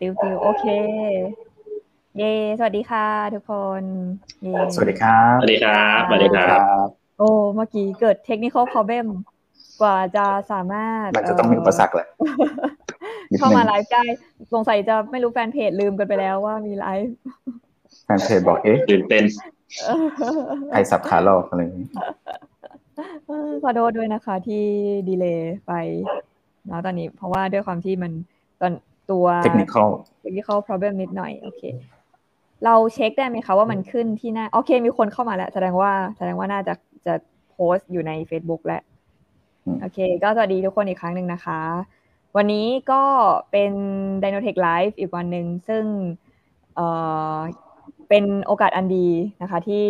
ติวโอเคเย้สวัสดีค่ะทุกคนเย้สวัสดีครับสวัสดีครับสวัสดีครับโอ้เมื่อกี้เกิดเทคนิคอลพรอบเลมกว่าจะสามารถมันจะต้องมีอุปสรรคแหละเข้ามาไลฟ์ได้สงสัยจะไม่รู้แฟนเพจลืมกันไปแล้วว่ามีไลฟ์แฟนเพจบอกเอ๊ะตื่นเต้นใครสับขาหลอกอะไรนี้ขอโทษด้วยนะคะที่ดีเลย์ไปแล้วตอนนี้เพราะว่าด้วยความที่มันตอนตัว technical problem นิดหน่อยโอเคเราเช็คได้ไหมคะว่ามันขึ้นที่หน้าโอเคมีคนเข้ามาแล้วแสดงว่าน่าจะโพสต์อยู่ใน Facebook แล้วโอเคก็สวัสดีทุกคนอีกครั้งหนึ่งนะคะวันนี้ก็เป็น Dynotech Live อีกวันหนึ่งซึ่งเป็นโอกาสอันดีนะคะที่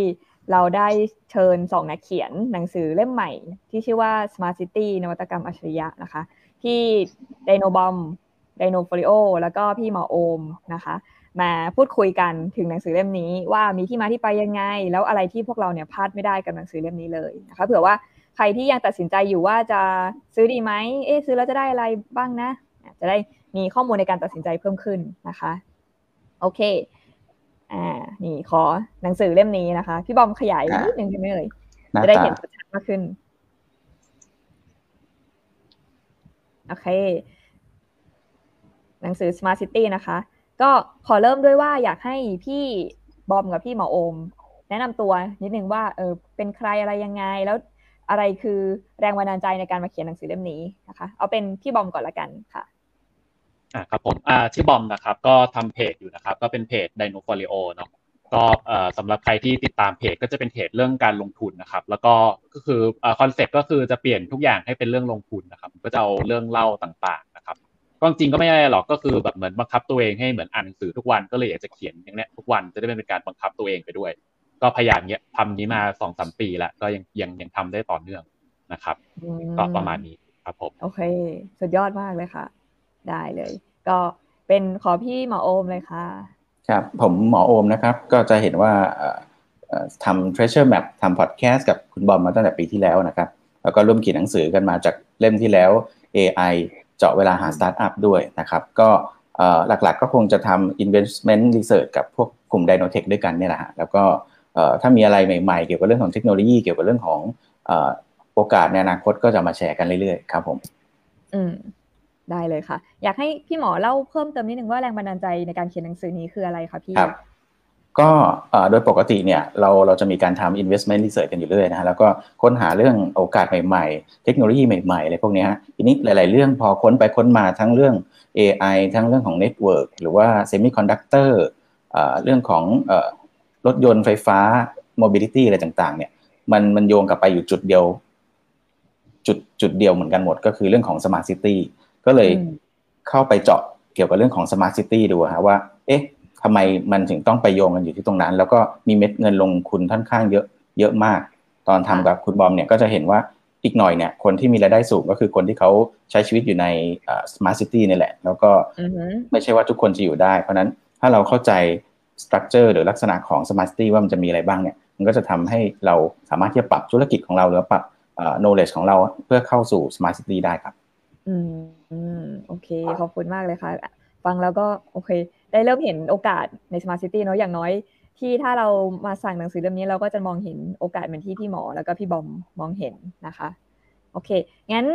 เราได้เชิญ2นักเขียนหนังสือเล่มใหม่ที่ชื่อว่า Smart City นวัตกรรมอัจฉริยะนะคะที่ Dynobomb Dinofolio แล้วก็พี่หมอโอมนะคะมาพูดคุยกันถึงหนังสือเล่มนี้ว่ามีที่มาที่ไปยังไงแล้วอะไรที่พวกเราเนี่ยพลาดไม่ได้กับหนังสือเล่มนี้เลยนะคะเผื่อว่าใครที่ยังตัดสินใจอยู่ว่าจะซื้อดีไหมซื้อแล้วจะได้อะไรบ้างนะจะได้มีข้อมูลในการตัดสินใจเพิ่มขึ้นนะคะโอเคนี่ขอหนังสือเล่มนี้นะคะพี่บอมขยายนิดนึงได้ไหมเลยจะได้เห็นชัดมากขึ้นโอเคหนังสือ Smart City นะคะก็ขอเริ่มด้วยว่าอยากให้พี่บอมกับพี่หมอโอมแนะนำตัวนิดนึงว่าเป็นใครอะไรยังไงแล้วอะไรคือแรงบันดาลใจในการมาเขียนหนังสือเล่มนี้นะคะเอาเป็นพี่บอมก่อนละกันค่ะครับผมชื่อบอมนะครับก็ทำเพจอยู่นะครับก็เป็นเพจ Dinofolio เนาะก็สำหรับใครที่ติดตามเพจก็จะเป็นเพจเรื่องการลงทุนนะครับแล้วก็คือคอนเซ็ปต์ก็คือจะเปลี่ยนทุกอย่างให้เป็นเรื่องลงทุนนะครับก็จะเอาเรื่องเล่าต่างๆนะครับก็จริงก็ไม่ได้หรอกก็คือแบบเหมือนบังคับตัวเองให้เหมือนอ่านหนังสือทุกวันก็เลยอยากจะเขียนอย่างเนี้ยทุกวันจะได้เป็นการบังคับตัวเองไปด้วยก็พยายามเนี้ยทำนี้มา 2-3 ปีแล้วก็ยังทำได้ต่อเนื่องนะครับก็ประมาณนี้ครับผมโอเคสุดยอดมากเลยค่ะได้เลยก็เป็นขอพี่หมอโอมเลยค่ะครับผมหมอโอมนะครับก็จะเห็นว่าทำ Treasure Map ทำ Podcast กับคุณบอมมาตั้งแต่ปีที่แล้วนะครับแล้วก็ร่วมเขียนหนังสือกันมาจากเล่มที่แล้ว AI เจาะเวลาหา Startup ด้วยนะครับก็หลักๆก็คงจะทำ Investment Research กับพวกกลุ่ม Dynotech ด้วยกันเนี่ยแหละแล้วก็ถ้ามีอะไรใหม่ๆเกี่ยวกับเรื่องของเทคโนโลยีเกี่ยวกับเรื่องของโอกาสในอนาคตก็จะมาแชร์กันเรื่อยๆครับผมได้เลยค่ะอยากให้พี่หมอเล่าเพิ่มเติมนิดนึงว่าแรงบันดาลใจในการเขียนหนังสือนี้คืออะไรคะพี่ครับก็โดยปกติเนี่ยเราจะมีการทำ investment research กันอยู่เรื่อยนะฮะแล้วก็ค้นหาเรื่องโอกาสใหม่ๆเทคโนโลยีใหม่ๆอะไรพวกนี้ฮะทีนี้หลายๆเรื่องพอค้นไปค้นมาทั้งเรื่อง AI ทั้งเรื่องของ network หรือว่า semiconductor เรื่องของรถยนต์ไฟฟ้า mobility อะไรต่างๆเนี่ยมันโยงกลับไปอยู่จุดเดียวเหมือนกันหมดก็คือเรื่องของ smart cityก็เลยเข้าไปเจาะเกี่ยวกับเรื่องของ Smart City ดูฮะว่าเอ๊ะทำไมมันถึงต้องไปโยงกันอยู่ที่ตรงนั้นแล้วก็มีเม็ดเงินลงทุนค่อนข้างเยอะมากตอนทำกับคุณบอมเนี่ยก็จะเห็นว่าอีกหน่อยเนี่ยคนที่มีรายได้สูงก็คือคนที่เขาใช้ชีวิตอยู่ใน Smart City นี่แหละแล้วก็ไม่ใช่ว่าทุกคนจะอยู่ได้เพราะนั้นถ้าเราเข้าใจ structure หรือลักษณะของ Smart City ว่ามันจะมีอะไรบ้างเนี่ยมันก็จะทำให้เราสามารถที่จะปรับธุรกิจของเราหรือปรับ knowledge ของเราเพื่อเข้าสู่ Smart City ได้ครับโอเคขอบคุณมากเลยค่ะฟังแล้วก็โอเคได้เริ่มเห็นโอกาสใน Smart City เนาะอย่างน้อยที่ถ้าเรามาสั่งหนังสือเล่มนี้เราก็จะมองเห็นโอกาสเหมือนที่พี่หมอแล้วก็พี่บอมมองเห็นนะคะโอเคงั้น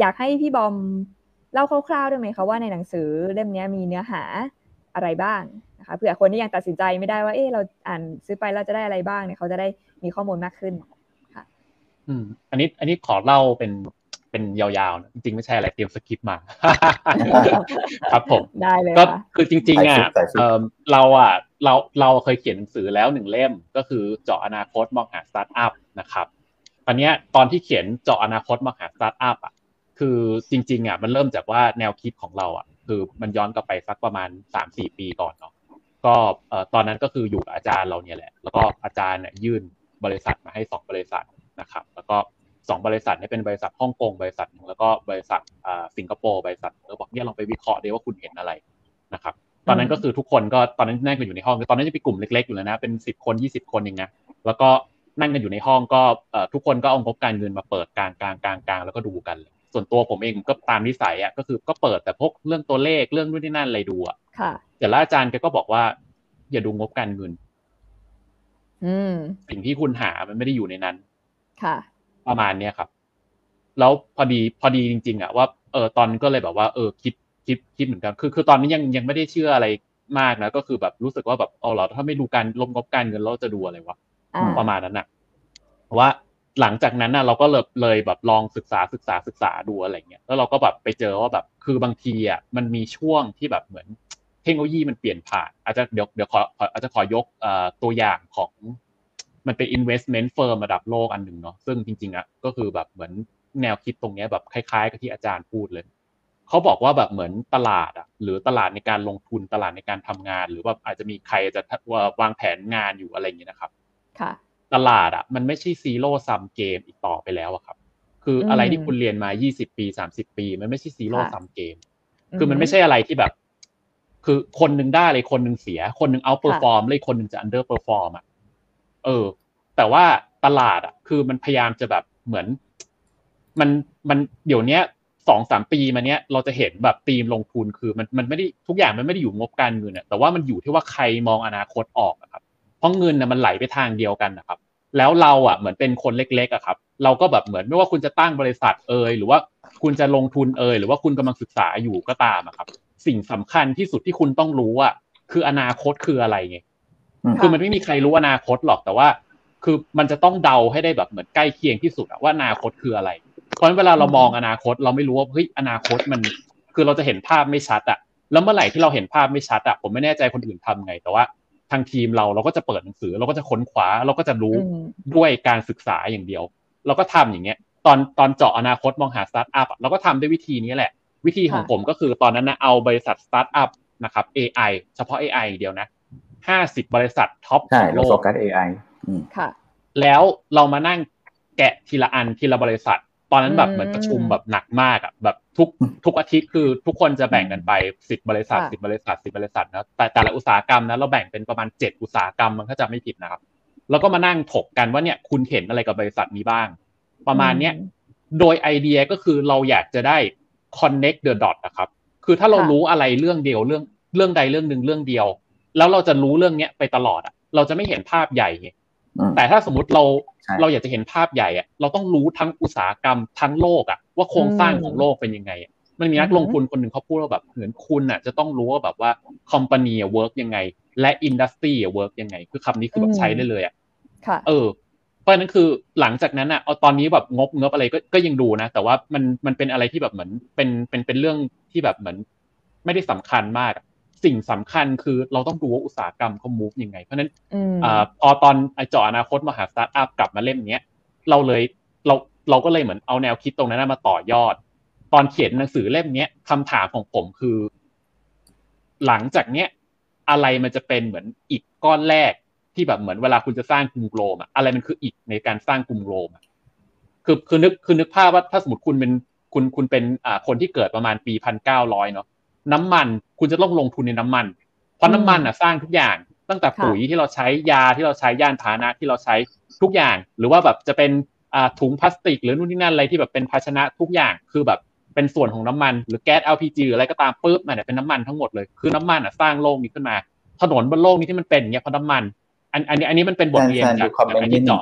อยากให้พี่บอมเล่าคร่าวๆได้ไหมคะว่าในหนังสือเล่มนี้มีเนื้อหาอะไรบ้างนะคะเผื่อคนที่ยังตัดสินใจไม่ได้ว่าเราอ่านซื้อไปเราจะได้อะไรบ้างเนี่ยเขาจะได้มีข้อมูลมากขึ้นค่ะอันนี้ขอเล่าเป็นยาวๆนะจริงๆไม่ใช่อะไรเตรียมสคริปต์มาครับผมได้เลยก็คือจริงๆเราเคยเขียนหนังสือแล้ว1เล่มก็คือเจาะอนาคตมองหาสตาร์ทอัพนะครับตอนนี้ตอนที่เขียนเจาะอนาคตมองหาสตาร์ทอัพอ่ะคือจริงๆมันเริ่มจากว่าแนวคิดของเราอ่ะคือมันย้อนกลับไปสักประมาณ 3-4 ปีก่อนเนาะก็ตอนนั้นก็คืออยู่กับอาจารย์เราเนี่ยแหละแล้วก็อาจารย์ยื่นบริษัทมาให้2บริษัทนะครับแล้วก็2บริษัทเนี่ยเป็นบริษัทฮ่องกงบริษัทนึงแล้วก็บริษัทสิงคโปร์บริษัทแล้วบอกเนี่ยลองไปวิเคราะห์ดิว่าคุณเห็นอะไรนะครับตอนนั้นก็คือทุกคนก็ตอนนั้นนั่งกันอยู่ในห้องตอนนั้นจะเป็นกลุ่มเล็กๆอยู่แล้วนะเป็น10คน20คนเองนะแล้วก็นั่งกันอยู่ในห้องก็ทุกคนก็เอางบการเงินมาเปิดกลางๆแล้วก็ดูกัน ส่วนตัวผมเองก็ตามนิสัยอ่ะก็คือก็เปิดแต่พวกเรื่องตัวเลขเรื่องนู่นนี่นั่นอะไรดูอ่ะค่ะแต่ละอาจารย์แกก็บอกว่าอย่าดูงบการเงินสิ่งที่คุณหามันไม่ได้อยู่ในนั้นค่ะประมาณเนี้ยครับแล้วพอดีจริงๆอ่ะว่าตอนนั้นก็เลยแบบว่าคิดเหมือนกันคือตอนนี้ยังไม่ได้เชื่ออะไรมากนะก็คือแบบรู้สึกว่าแบบเอาเหรอถ้าไม่ดูการลงงบการเงินเราจะดูอะไรวะประมาณนั้นน่ะเพราะว่าหลังจากนั้นน่ะเราก็เลยแบบลองศึกษาดูอะไรเงี้ยแล้วเราก็แบบไปเจอว่าแบบคือบางทีอ่ะมันมีช่วงที่แบบเหมือนเทคโนโลยีมันเปลี่ยนผ่านอาจจะเดี๋ยวขอยกตัวอย่างของมันเป็น investment firm ระดับโลกอันหนึ่งเนาะซึ่งจริงๆอ่ะก็คือแบบเหมือนแนวคิดตรงเนี้ยแบบคล้ายๆกับที่อาจารย์พูดเลยเขาบอกว่าแบบเหมือนตลาดอ่ะหรือตลาดในการลงทุนตลาดในการทำงานหรือว่าอาจจะมีใครจะวางแผนงานอยู่อะไรอย่างเงี้ยนะครับค่ะตลาดอ่ะมันไม่ใช่ซีโร่ซัมเกมอีกต่อไปแล้วอ่ะครับคืออะไรที่คุณเรียนมา20ปี30ปีมันไม่ใช่ซีโร่ซัมเกมคือมันไม่ใช่อะไรที่แบบคือคนนึงได้เลยคนนึงเสียคนนึงเอาท์เพอร์ฟอร์มเลยคนนึงจะอันเดอร์เพอร์ฟอร์มอ่ะแต่ว่าตลาดอ่ะคือมันพยายามจะแบบเหมือนมันเดี๋ยวเนี้ย 2-3 ปีมาเนี้ยเราจะเห็นแบบธีมลงทุนคือมันไม่ได้ทุกอย่างมันไม่ได้อยู่งบการเงินน่ะแต่ว่ามันอยู่ที่ว่าใครมองอนาคตออกอ่ะครับเพราะเงินน่ะมันไหลไปทางเดียวกันนะครับแล้วเราอ่ะเหมือนเป็นคนเล็กๆอ่ะครับเราก็แบบเหมือนไม่ว่าคุณจะตั้งบริษัทหรือว่าคุณจะลงทุนหรือว่าคุณกำลังศึกษาอยู่ก็ตามอ่ะครับสิ่งสำคัญที่สุดที่คุณต้องรู้อ่ะคืออนาคตคืออะไรไงคือมันไม่มีใครรู้อนาคตหรอกแต่ว่าคือมันจะต้องเดาให้ได้แบบเหมือนใกล้เคียงที่สุดอ่ะว่าอนาคตคืออะไรเพราะฉะนั้นเวลาเรามองอนาคตเราไม่รู้ว่าเฮ้ยอนาคตมันคือเราจะเห็นภาพไม่ชัดอ่ะแล้วเมื่อไหร่ที่เราเห็นภาพไม่ชัดอ่ะผมไม่แน่ใจคนอื่นทำไงแต่ว่าทางทีมเราก็จะเปิดหนังสือเราก็จะค้นคว้าเราก็จะรู้ด้วยการศึกษาอย่างเดียวเราก็ทำอย่างเงี้ยตอนเจาะอนาคตมองหาสตาร์ทอัพเราก็ทำด้วยวิธีนี้แหละวิธีของผมก็คือตอนนั้นนะเอาบริษัทสตาร์ทอัพนะครับ AI เฉพาะ AI เดียวนะ50บริษัทท็อปของโลกโฟกัส AI ค่ะแล้วเรามานั่งแกะทีละอันทีละบริษัทตอนนั้นแบบเหมือนประชุมแบบหนักมากอ่ะแบบทุกอาทิตย์คือทุกคนจะแบ่งกันไป10บริษัท10บริษัท10บริษัทนะแต่ละอุตสาหกรรมนะเราแบ่งเป็นประมาณ7อุตสาหกรรมมันก็จะไม่ผิดนะครับแล้วก็มานั่งถกกันว่าเนี่ยคุณเห็นอะไรกับบริษัทนี้บ้างประมาณเนี้ยโดยไอเดียก็คือเราอยากจะได้ connect the dot นะครับคือถ้าเรารู้อะไรเรื่องเดียวเรื่องใดเรื่องนึงเรื่องเดียวแล้วเราจะรู้เรื่องเนี้ยไปตลอดอ่ะเราจะไม่เห็นภาพใหญ่แต่ถ้าสมมติเราอยากจะเห็นภาพใหญ่อ่ะเราต้องรู้ทั้งอุตสาหกรรมทั้งโลกอ่ะว่าโครงสร้างของโลกเป็นยังไงมันมีนักลงทุนคนหนึ่งเขาพูดว่าแบบเหมือนคุณอ่ะจะต้องรู้ว่าแบบว่าคอมพานีเวิร์กยังไงและอินดัสทรีเวิร์กยังไงคือคำนี้คือแบบใช้ได้เลยอ่ะเพราะนั้นคือหลังจากนั้นอ่ะตอนนี้แบบงบอะไรก็ยังดูนะแต่ว่ามันเป็นอะไรที่แบบเหมือนเป็นเรื่องที่แบบเหมือนไม่ได้สำคัญมากสิ่งสำคัญคือเราต้องดูว่าอุตสาหกรรมเขา move ยังไงเพราะฉะนั้นตอนเจาะอนาคตมหาสตาร์ทอัพกลับมาเล่มเนี้ยเราก็เลยเหมือนเอาแนวคิดตรงนั้นมาต่อยอดตอนเขียนหนังสือเล่มเนี้ยคำถามของผมคือหลังจากเนี้ยอะไรมันจะเป็นเหมือนอิฐก้อนแรกที่แบบเหมือนเวลาคุณจะสร้างกรุงโรมอะไรมันคืออิฐในการสร้างกรุงโรมคือนึกภาพว่าถ้าสมมติคุณเป็นคุณเป็นคนที่เกิดประมาณปี1900เนาะน้ำมันคุณจะต้องลงทุนในน้ำมันเพราะน้ำมันอ่ะสร้างทุกอย่างตั้งแต่ปุ๋ยที่เราใช้ยาที่เราใช้ยานพาหนะที่เราใช้ทุกอย่างหรือว่าแบบจะเป็นถุงพลาสติกหรือนู่นนี่นั่นอะไรที่แบบเป็นภาชนะทุกอย่างคือแบบเป็นส่วนของน้ำมันหรือแก๊ส LPG หรืออะไรก็ตามปุ๊บมันเป็นน้ำมันทั้งหมดเลยคือน้ำมันอ่ะสร้างโลกนี้ขึ้นมาถนนบนโลกนี้ที่มันเป็นอย่างเงี้ยเพราะน้ำมันอันนี้มันเป็นบทเรียนจากอันนี้เจาะ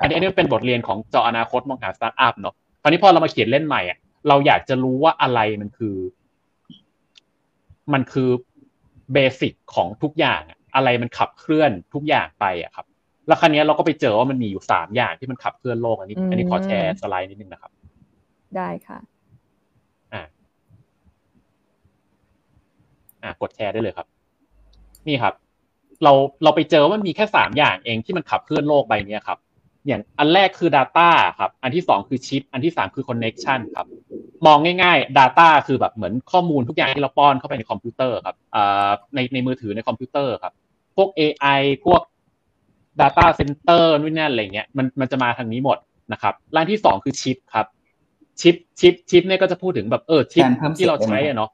อันนี้เป็นบทเรียนของเจาะอนาคตมองหาสตาร์ทอัพเนาะคราวนี้พอเรามาเขียนเล่มใหม่อ่ะเราอยากจะรู้ว่าอะไรมันคือเบสิกของทุกอย่างอะไรมันขับเคลื่อนทุกอย่างไปอะครับแล้วคราวนี้เราก็ไปเจอว่ามันมีอยู่3อย่างที่มันขับเคลื่อนโลกอันนี้ขอแชร์สไลด์นิดนึงนะครับได้ค่ะกดแชร์ได้เลยครับนี่ครับเราไปเจอว่ามีแค่3อย่างเองที่มันขับเคลื่อนโลกใบนี้ครับอย่างอันแรกคือ Data ครับอันที่2คือ Chip อันที่3คือ Connection ครับมองง่ายๆ Data คือแบบเหมือนข้อมูลทุกอย่างที่เราป้อนเข้าไปในคอมพิวเตอร์ครับในมือถือในคอมพิวเตอร์ครับพวก AI พวก Data Center นู่นนั่นอะไรเงี้ยมันจะมาทางนี้หมดนะครับร้านที่2คือ Chip ครับ Chip เนี่ยก็จะพูดถึงแบบChip ที่เราใช้เนาะ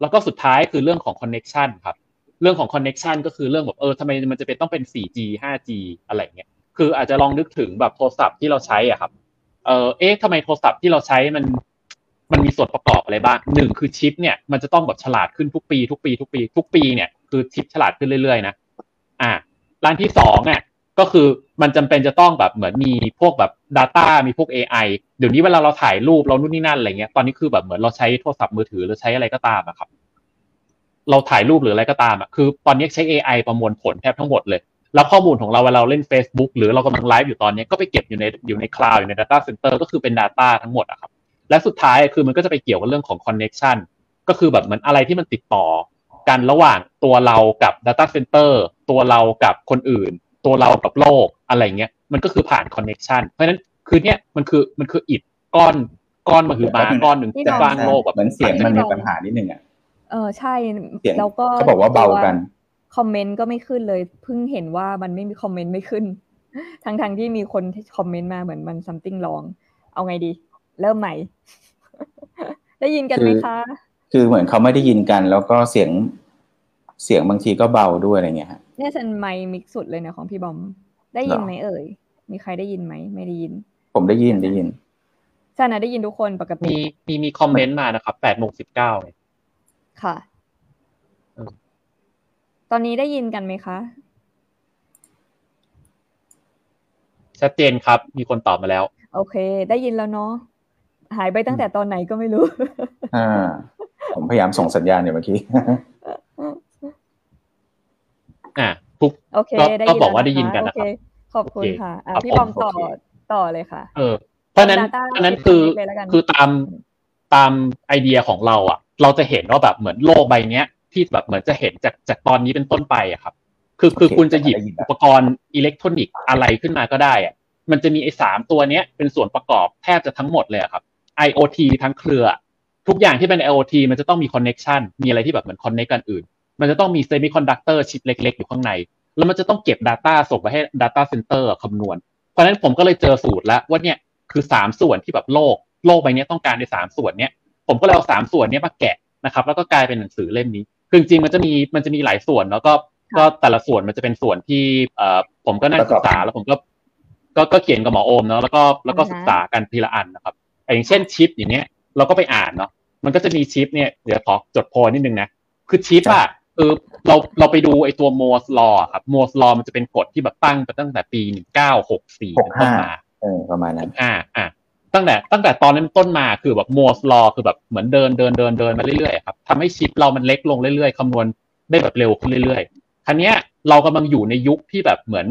แล้วก็สุดท้ายคือเรื่องของ Connection ครับเรื่องของ Connection ก็คือเรื่องแบบทำไมมันจะเป็นต้องเป็น 4G 5G อะไรเงี้ยคืออาจจะลองนึกถึงแบบโทรศัพท์ที่เราใช้อ่ะครับ ทำไมโทรศัพท์ที่เราใช้มันมีส่วนประกอบอะไรบ้างหนึ่งคือชิปเนี่ยมันจะต้องแบบฉลาดขึ้นทุกปีเนี่ยคือชิปฉลาดขึ้นเรื่อยๆนะร้านที่สองเนี่ยก็คือมันจำเป็นจะต้องแบบเหมือนมีพวกแบบ Data มีพวก AI เดี๋ยวนี้เวลาเราถ่ายรูปเรานู่นนี่นั่นอะไรเงี้ยตอนนี้คือแบบเหมือนเราใช้โทรศัพท์มือถือหรือใช้อะไรก็ตามอะครับเราถ่ายรูปหรืออะไรก็ตามอะคือตอนนี้ใช้ AI ประมวลผลแทบทั้งหมดเลยแล้วข้อมูลของเราเวลาเราเล่น Facebook หรือเรากำลังไลฟ์อยู่ตอนนี้ก็ไปเก็บอยู่ใน Cloud อยู่ใน Data Center ก็คือเป็น Data ทั้งหมดอะครับและสุดท้ายคือมันก็จะไปเกี่ยวกับเรื่องของ Connection ก็คือแบบเหมือนอะไรที่มันติดต่อกันระหว่างตัวเรากับ Data Center ตัวเรากับคนอื่นตัวเรากับโลกอะไรเงี้ยมันก็คือผ่าน Connection เพราะฉะนั้นคือเนี่ยมันคืออิฐก้อนมหึมาก้อนหนึ่งจะสร้างโลกแบบเหมือนเสียงมันมีปัญหานิดนึงอ่ะใช่แล้วก็เขาบอกว่าเบากันคอมเมนต์ก็ไม่ขึ้นเลยเพิ่งเห็นว่ามันไม่มีคอมเมนต์ไม่ขึ้นทั้งที่มีคนที่คอมเมนต์มาเหมือนมัน something wrong เอาไงดีเริ่มใหม่ ได้ยินกันไหมคะคือเหมือนเขาไม่ได้ยินกันแล้วก็เสียงบางทีก็เบาด้วยอะไรเงี้ยฮะเนี่ยเซนไมค์มิกสุดเลยนะของพี่บอมได้ยินไหมเอ่ยมีใครได้ยินไหมไม่ได้ยินผมได้ยินใช่นะได้ยินทุกคนปกติมีคอมเมนต์มานะครับ 8:19 นค่ะตอนนี้ได้ยินกันไหมคะชัดเจนครับมีคนตอบมาแล้วโอเคได้ยินแล้วเนาะหายไปตั้งแต่ตอนไหนก็ไม่รู้ผมพยายามส่งสัญญาณอยู่เมื่อกี้ปุ๊บก็บอกว่าได้ยินกันนะครับขอบคุณค่ะพี่บอมต่อเลยค่ะเพราะนั้นคือตามไอเดียของเราอ่ะเราจะเห็นว่าแบบเหมือนโลกใบเนี้ยที่แบบเหมือนจะเห็นจากตอนนี้เป็นต้นไปอ่ะครับคือคุณจะหยิบอุปกรณ์อิเล็กทรอนิกส์อะไรขึ้นมาก็ได้อ่ะมันจะมีไอ้3ตัวเนี้ยเป็นส่วนประกอบแทบจะทั้งหมดเลยอ่ะครับ IoT ทั้งเครือทุกอย่างที่เป็น IoT มันจะต้องมี connection มีอะไรที่แบบเหมือน connect กันอื่นมันจะต้องมี semiconductor ชิปเล็กๆอยู่ข้างในแล้วมันจะต้องเก็บ data ส่งไปให้ data center คำนวณเพราะฉะนั้นผมก็เลยเจอสูตรแล้วว่าเนี่ยคือ3ส่วนที่แบบโลกใบนี้ต้องการใน3ส่วนเนี้ยผมก็เลยเอา3ส่วนนี้มาแกะนะครับแล้วก็กลายเป็นหนังสือเล่มนี้คือจริงๆมันจะมีหลายส่วนแล้วก็แต่ละส่วนมันจะเป็นส่วนที่ผมก็น่าศึกษาแล้วผมก็เขียนกับหมอโอมเนาะแล้วก็ศึกษากันทีละอันนะครับอย่างเช่นชิปอย่างเงี้ยเราก็ไปอ่านเนาะมันก็จะมีชิปเนี่ยเดี๋ยวขอจดพอนิดนึงนะคือชิปอ่ะเราไปดูไอ้ตัว Moore's Law ครับ Moore's Law มันจะเป็นกฎที่แบบตั้งแต่ปี1964เป็นต้นมาประมาณนั้นตั้งแต่ตอนนั้นต้นมาคือแบบ Moore's Law คือแบบเหมือนเดินมาเรื่อยๆครับทำให้ชิปเรามันเล็กลงเรื่อยๆคำนวณได้แบบเร็วขึ้นเรื่อยๆครั้งนี้เรากำลังอยู่ในยุคที่แบบเหมือน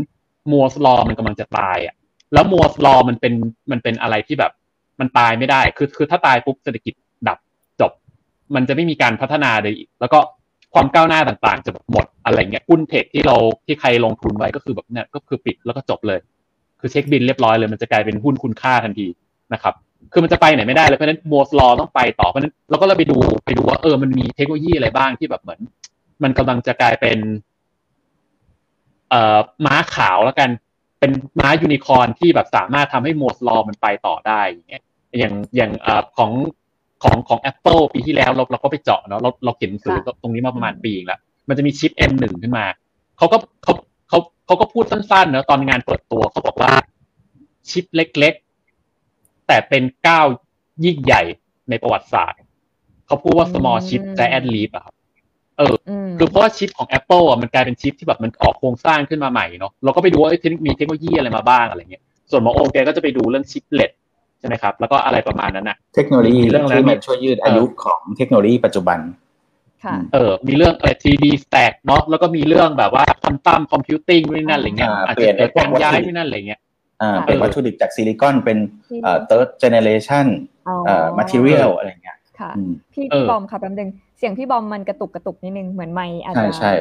Moore's Law มันกำลังจะตายอ่ะแล้ว Moore's Law มันเป็นอะไรที่แบบมันตายไม่ได้คือถ้าตายปุ๊บเศรษฐกิจดับจบมันจะไม่มีการพัฒนาเลยแล้วก็ความก้าวหน้าต่างๆจะหมดอะไรเงี้ยหุ้นเทคที่ใครลงทุนไว้ก็คือแบบเนี่ยก็คือปิดแล้วก็จบเลยคือเช็คบิลเรียบร้อยเลยมันจะกลายเป็นหุ้นคุณค่าทันทีนะครับคือมันจะไปไหนไม่ได้เลยเพราะฉะนั้นMoore's Lawต้องไปต่อเพราะฉะนั้นเราก็เลยไปดูว่ามันมีเทคโนโลยีอะไรบ้างที่แบบเหมือนมันกำลังจะกลายเป็นม้าขาวแล้วกันเป็นม้ายูนิคอร์นที่แบบสามารถทำให้Moore's Lawมันไปต่อได้อย่างเงี้ยอย่างของ Apple ปีที่แล้วเราก็ไปเจาะเนาะเราเขียนหนังสือตรงนี้มาประมาณปีนึงแล้วมันจะมีชิป M1 ขึ้นมาเขาก็พูดสั้นๆเนาะตอนงานเปิดตัวเขาบอกว่าชิปเล็กๆแต่เป็นก้าวยิ่งใหญ่ในประวัติศาสตร์เขาพูดว่า small chip giant leap อ่ะครับคือเพราะว่าชิปของ Apple อ่ะมันกลายเป็นชิปที่แบบมันออกโครงสร้างขึ้นมาใหม่เนาะเราก็ไปดูว่ามีเทคโนโลยีอะไรมาบ้างอะไรเงี้ยส่วนหมอโอมแกก็จะไปดูเรื่องชิปเล็กใช่ไหมครับแล้วก็อะไรประมาณนั้นน่ะเทคโนโลยีเรื่องอะไรมันช่วยยืดอายุของเทคโนโลยีปัจจุบันค่ะมีเรื่อง3D stack เนาะแล้วก็มีเรื่องแบบว่า Quantum Computing ด้วยนั่นอะไรเงี้ยอาจจะเกิดการย้ายด้วยนั่นอะไรเงี้ยเป็นวัตถุดิบจากซิลิคอนเป็นthird generation material อะไรเงี้ยค่ะพี่บอมครับแป๊บนึงเสียงพี่บอมมันกระตุกนิดนึงเหมือนไมค์อาจจะใช่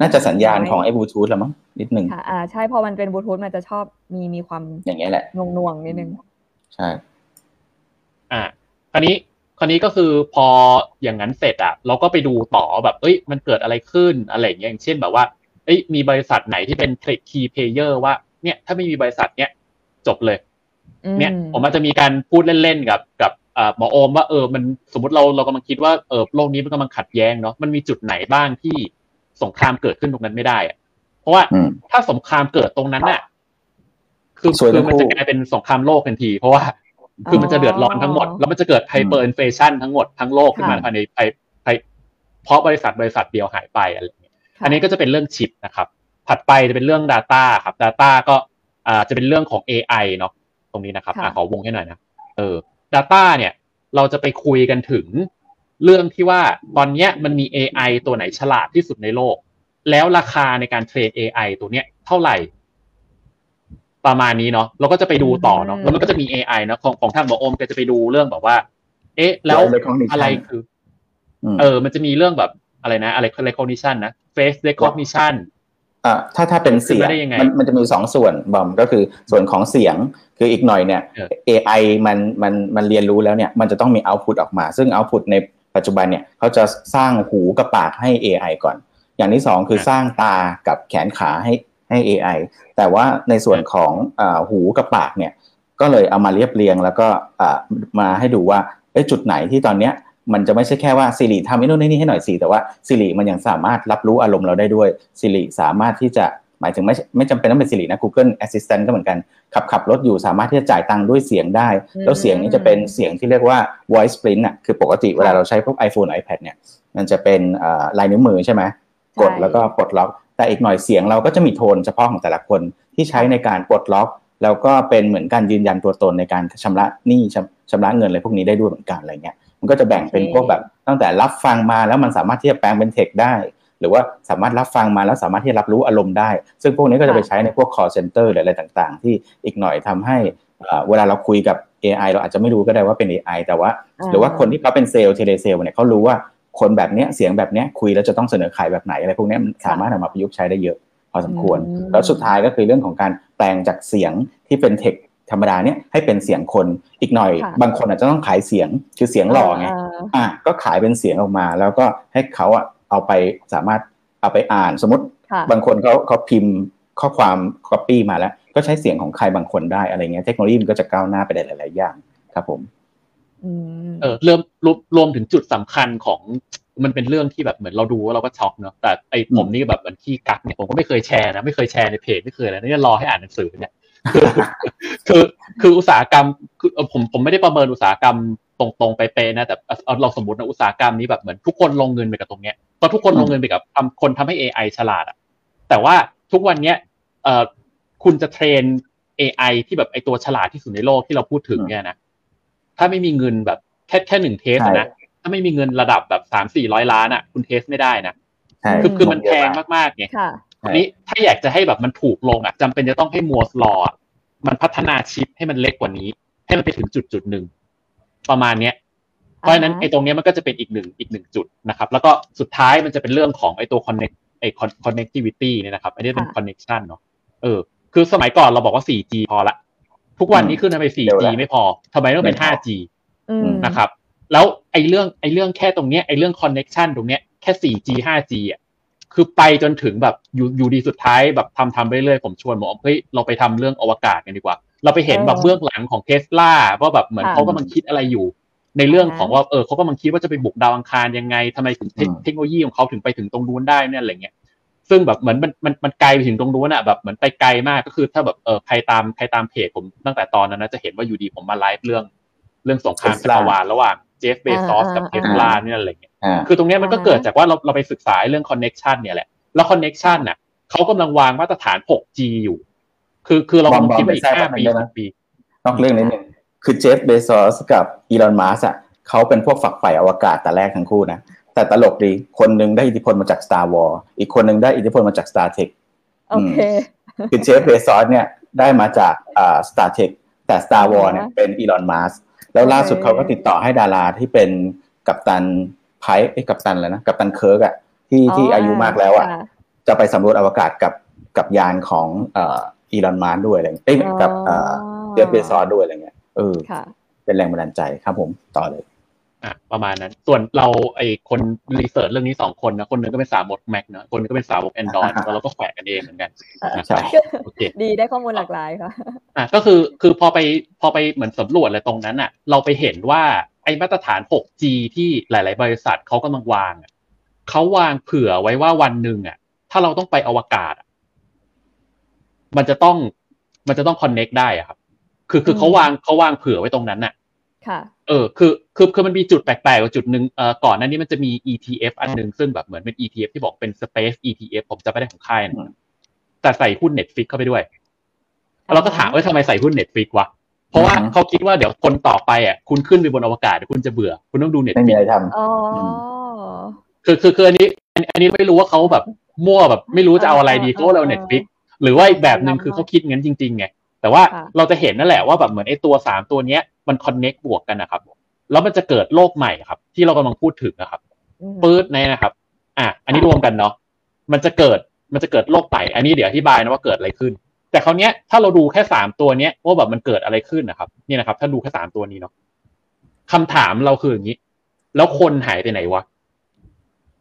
น่าจะสัญญาณของไอ้บลูทูธละมั้งนิดนึงค่ะใช่พอมันเป็นบลูทูธมันจะชอบมีความอย่างเงี้ยแหละนวงๆนิดนึงใช่คราวนี้ก็คือพออย่างนั้นเสร็จอ่ะเราก็ไปดูต่อแบบมันเกิดอะไรขึ้นอะไรอย่างเงี้ยอย่างเช่นแบบว่ามีบริษัทไหนที่เป็น key player ว่าเนี่ยถ้าไม่มีบริษัทเนี้ยจบเลยเนี่ยผมอาจจะมีการพูดเล่นๆกับหมอโอมว่ามันสมมุติเรากำลังคิดว่าโลกนี้มันกำลังขัดแย้งเนาะมันมีจุดไหนบ้างที่สงครามเกิดขึ้นตรงนั้นไม่ได้อ่ะเพราะว่าถ้าสงครามเกิดตรงนั้นน่ะคือมันจะกลายเป็นสงครามโลกทันทีเพราะว่า คือมันจะเดือดร้อนทั้งหมดแล้วมันจะเกิดไฮเปอร์อินเฟลชั่นทั้งหมดทั้งโลกขึ้นมาภายในเพราะบริษัทเดียวหายไปอะไรอย่างเงี้ยอันนี้ก็จะเป็นเรื่องชิปนะครับถัดไปจะเป็นเรื่อง Data ครับ Data ก็จะเป็นเรื่องของ AI เนาะตรงนี้นะครับขอวงให้หน่อยนะData เนี่ยเราจะไปคุยกันถึงเรื่องที่ว่าตอนเนี้ยมันมี AI ตัวไหนฉลาดที่สุดในโลกแล้วราคาในการเทรน AI ตัวเนี้ยเท่าไหร่ประมาณนี้เนาะเราก็จะไปดูต่อเนาะแล้วมันก็จะมี AI เนาะของทางหมออมก็จะไปดูเรื่องแบบว่าเอ๊ะแล้วอะไรคือมันจะมีเรื่องแบบอะไรนะอะไร recognition นะ face recognition ถ้าเป็นเสียง มันจะมี2ส่วนบอมก็คือส่วนของเสียงคืออีกหน่อยเนี่ย AI มันเรียนรู้แล้วเนี่ยมันจะต้องมี output ออกมาซึ่ง output ในปัจจุบันเนี่ยเขาจะสร้างหูกับปากให้ AI ก่อนอย่างที่2คือสร้างตากับแขนขาให้ AI แต่ว่าในส่วนของหูกับปากเนี่ยก็เลยเอามาเรียบเรียงแล้วก็มาให้ดูว่าจุดไหนที่ตอนเนี้ยมันจะไม่ใช่แค่ว่าสิริทำไอ้นู่นไอ้นี่ให้หน่อยสิแต่ว่าสิริมันยังสามารถรับรู้อารมณ์เราได้ด้วยสิริสามารถที่จะหมายถึงไม่จำเป็นต้องเป็นสิรินะ Google Assistant ก็เหมือนกันขับรถอยู่สามารถที่จะจ่ายตังค์ด้วยเสียงได้แล้วเสียงนี้จะเป็นเสียงที่เรียกว่า voice print น่ะคือปกติเวลาเราใช้พวก iPhone iPad เนี่ยมันจะเป็นลายนิ้วมือใช่ไหมกดแล้วก็ปลดล็อกแต่อีกหน่อยเสียงเราก็จะมีโทนเฉพาะของแต่ละคนที่ใช้ในการปลดล็อกแล้วก็เป็นเหมือนการยืนยันตัวตนในการชำระหนี้ชำระเงินอะไรพวกนี้ได้ด้วยเหมือนกันอะไรเงี้ยมันก็จะแบ่งเป็นพวกแบบตั้งแต่รับฟังมาแล้วมันสามารถที่จะแปลงเป็นเทคได้หรือว่าสามารถรับฟังมาแล้วสามารถที่จะรับรู้อารมณ์ได้ซึ่งพวกนี้ก็จะไปใช้ในพวก call center หรืออะไรต่างๆที่อีกหน่อยทำให้เวลาเราคุยกับ AI เราอาจจะไม่รู้ก็ได้ว่าเป็น AI แต่ว่าหรือว่าคนที่เขาเป็นเซลล์เทเลเซลล์เนี่ยเขารู้ว่าคนแบบเนี้ยเสียงแบบเนี้ยคุยแล้วจะต้องเสนอขายแบบไหนอะไรพวกนี้มันสามารถนำมาประยุกต์ใช้ได้เยอะพอสมควรแล้วสุดท้ายก็คือเรื่องของการแปลงจากเสียงที่เป็นเทคธรรมดาเนี่ยให้เป็นเสียงคนอีกหน่อยบางคนอาจจะต้องขายเสียงคือเสียงหล่อไงก็ขายเป็นเสียงออกมาแล้วก็ให้เขาเอาไปสามารถเอาไปอ่านสมมติบางคนเขาพิมพ์ข้อความ copy มาแล้วก็ใช้เสียงของใครบางคนได้อะไรเงี้ยเทคโนโลยีมันก็จะก้าวหน้าไปได้หลายๆอย่างครับผมเริ่มรวมถึงจุดสำคัญของมันเป็นเรื่องที่แบบเหมือนเราดูเราก็ช็อกเนาะแต่ไอ้ผมนี่แบบเหมือนขี้กักเนี่ยผมก็ไม่เคยแชร์นะไม่เคยแชร์ในเพจไม่เคยอะไรนี่รอให้อ่านหนังสือเนี่ยคืออุตสาหกรรมคือผมไม่ได้ประเมินอุตสาหกรรมตรงๆไปเป๊ะนะแต่เราสมมตินะอุตสาหกรรมนี้แบบเหมือนทุกคนลงเงินไปกับตรงเนี้ยก็ทุกคนลงเงินไปกับคนทำให้ AI ฉลาดอ่ะแต่ว่าทุกวันเนี้ยคุณจะเทรน AI ที่แบบไอ้ตัวฉลาดที่สุดในโลกที่เราพูดถึงเนี่ยนะถ้าไม่มีเงินแบบแค่1เทสนะถ้าไม่มีเงินระดับแบบ 3-400 ล้านอ่ะคุณเทสไม่ได้นะคือมันแพงมากๆไงทีนี้ถ้าอยากจะให้แบบมันถูกลงอ่ะจำเป็นจะต้องให้ Moore's Law มันพัฒนาชิปให้มันเล็กกว่านี้ให้มันไปถึงจุดๆนึงประมาณเนี้ยเพราะฉะนั้นไอ้ตรงเนี้ยมันก็จะเป็นอีกหนึ่งจุดนะครับแล้วก็สุดท้ายมันจะเป็นเรื่องของไอ้ตัว connectivity เนี่ยนะครับอันนี้เป็น connection เนาะคือสมัยก่อนเราบอกว่า 4G พอละทุกวันนี้ขึ้นไป 4G ไม่พอทำไมต้องเป็น 5G นะครับแล้วไอ้เรื่องแค่ตรงเนี้ยไอ้เรื่องคอนเนคชั่นตรงเนี้ยแค่ 4G 5G อ่ะคือไปจนถึงแบบอยู่ดีสุดท้ายแบบทำไปเรื่อยผมชวนหมอเฮ้ยเราไปทำเรื่องอวกาศกันดีกว่าเราไปเห็นแบบเบื้องหลังของ Tesla ว่าแบบเหมือนเขากำลังคิดอะไรอยู่ในเรื่องของว่าเขากำลังคิดว่าจะไปบุกดาวอังคารยังไงทำไมถึงเทคโนโลยีของเขาถึงไปถึงตรงนู้นได้เนี่ยอะไรเงี้ยซึ่งแบบเหมือนมันไกลไปถึงตรงนู้นอ่ะแบบเหมือนไปไกลมากก็คือถ้าแบบใครตามเพจผมตั้งแต่ตอนนั้นนะจะเห็นว่าอยู่ดีผมมาไลฟ์เรื่องสงครามจักรวาลระหว่างเจฟเบซอสกับเทสลาเนี่ยอะไรเงี้ยคือตรงนี้มันก็เกิดจากว่าเราไปศึกษาเรื่องคอนเน็กชันเนี่ยแหละแล้วคอนเน็กชันน่ะเขากำลังวางมาตรฐาน 6G อยู่คือเราคิดว่าอีก5ปี10ปีนอกเรื่องนิดนึงคือเจฟเบซอสกับอีลอนมัสก์อ่ะเขาเป็นพวกฝักใฝ่อวกาศแต่แรกทั้งคู่นะแต่ตลกดีคนนึงได้อิทธิพลมาจาก Star Wars อีกคนนึงได้อิทธิพลมาจาก Star Trek โอเคคือเจฟเบซอสเนี่ยได้มาจากStar Trek แต่ Star Wars เนี่ยเป็นอีลอนมัสก์แล้วล่าสุดเขาก็ติดต่อให้ดาราที่เป็นกัปตันไพร์กัปตันอะไรนะกัปตันเคิร์กอ่ะที่อายุมากแล้วอ่ะจะไปสำรวจอวกาศกับยานของอีลอนมัสก์ด้วยอะไรเงี้ยกับเจฟเบซอสด้วยอะไรเงี้ยเป็นแรงบันดาลใจครับผมต่อเลยประมาณนั้นส่วนเราไอคนรีเสิร์ชเรื่องนี้2คนนะคนนึงก็เป็นสาวกแม็กเนาะคนนึงก็เป็นสาวก Android แล้วเราก็แขวะกันเองเหมือนกันใช่โอเคดีได้ข้อมูลหลากหลายค่ะก็คือพอไปเหมือนสำรวจอะไรตรงนั้นน่ะเราไปเห็นว่าไอมาตรฐาน 6G ที่หลายๆบริษัทเขากำลังวางเขาวางเผื่อไว้ว่าวันหนึ่งอ่ะถ้าเราต้องไปอวกาศมันจะต้องคอนเนคได้ครับ คือเขาวางเผื่อไว้ตรงนั้นน่ะค่ะคือมันมีจุดแปลกๆกับจุดนึงก่อนหน้านี้มันจะมี ETF อันนึงซึ่งแบบเหมือนเป็น ETF ที่บอกเป็น Space ETF ผมจะไม่ได้ของค่ายนะแต่ใส่หุ้น Netflix เข้าไปด้วยเราก็ถามว่าทำไมใส่หุ้น Netflix วะเพราะว่าเขาคิดว่าเดี๋ยวคนต่อไปอ่ะคุณขึ้นไปบนอวกาศคุณจะเบื่อคุณต้องดู Netflix ไม่มีอะไรทำคืออันนี้ไม่รู้ว่าเขาแบบมั่วแบบไม่รู้จะเอาอะไรดีเขาเอา Netflix หรือว่าอีกแบบนึงคือเขาคิดงั้นจริงๆไงแต่ว่าเราจะเห็นนั่นแหละว่าแบบเหมือนไอ้ตัว3ตัวเนี้ยมันคอนเนคบวกกันนะครับแล้วมันจะเกิดโลกใหม่ครับที่เรากำลังพูดถึงนะครับปื๊ดในนะครับอันนี้รวมกันเนาะมันจะเกิดโลกใหม่อันนี้เดี๋ยวอธิบายนะว่าเกิดอะไรขึ้นแต่คราวเนี้ยถ้าเราดูแค่3ตัวเนี้ยว่าแบบมันเกิดอะไรขึ้นนะครับนี่นะครับถ้าดูแค่3ตัวนี้เนาะคำถามเราคืออย่างงี้แล้วคนหายไปไหนวะ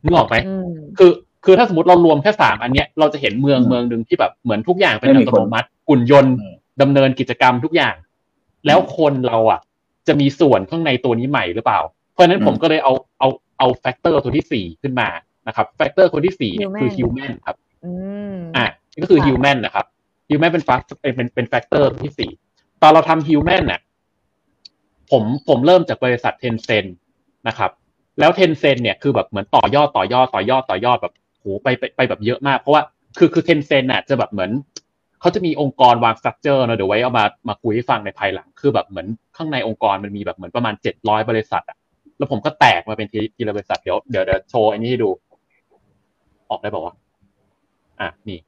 นึกออกมั้ยคือถ้าสมมุติเรารวมแค่3อันเนี้ยเราจะเห็นเมืองนึงที่แบบเหมือนทุกอย่างเป็นอัตโนมัติหุ่นยนต์ดำเนินกิจกรรมทุกอย่างแล้วคนเราอ่ะจะมีส่วนข้างในตัวนี้ใหม่หรือเปล่าเพราะฉะนั้นผมก็เลยเอาแฟกเตอร์ตัวที่4ขึ้นมานะครับแฟกเตอร์คนที่4เนี่ยคือ human ครับก็คือ human นะครับ human เป็นแฟกเตอร์ที่4ตอนเราทำ human น่ะผมเริ่มจากบริษัท Tencent นะครับแล้ว Tencent เนี่ยคือแบบเหมือนต่อยอดแบบโหไปแบบเยอะมากเพราะว่าคือ Tencent น่ะจะแบบเหมือนเขาจะมีองค์กรวางสตรัคเจอร์เนาะเดี๋ยวไว้เอามาคุยให้ฟังในภายหลังคือแบบเหมือนข้างในองค์กรมันมีแบบเหมือนประมาณ700บริษัทอ่ะแล้วผมก็แตกมาเป็นทีละบริษัทเดี๋ยวโชว์อันนี้ให้ดูออกได้ป่าววะนี่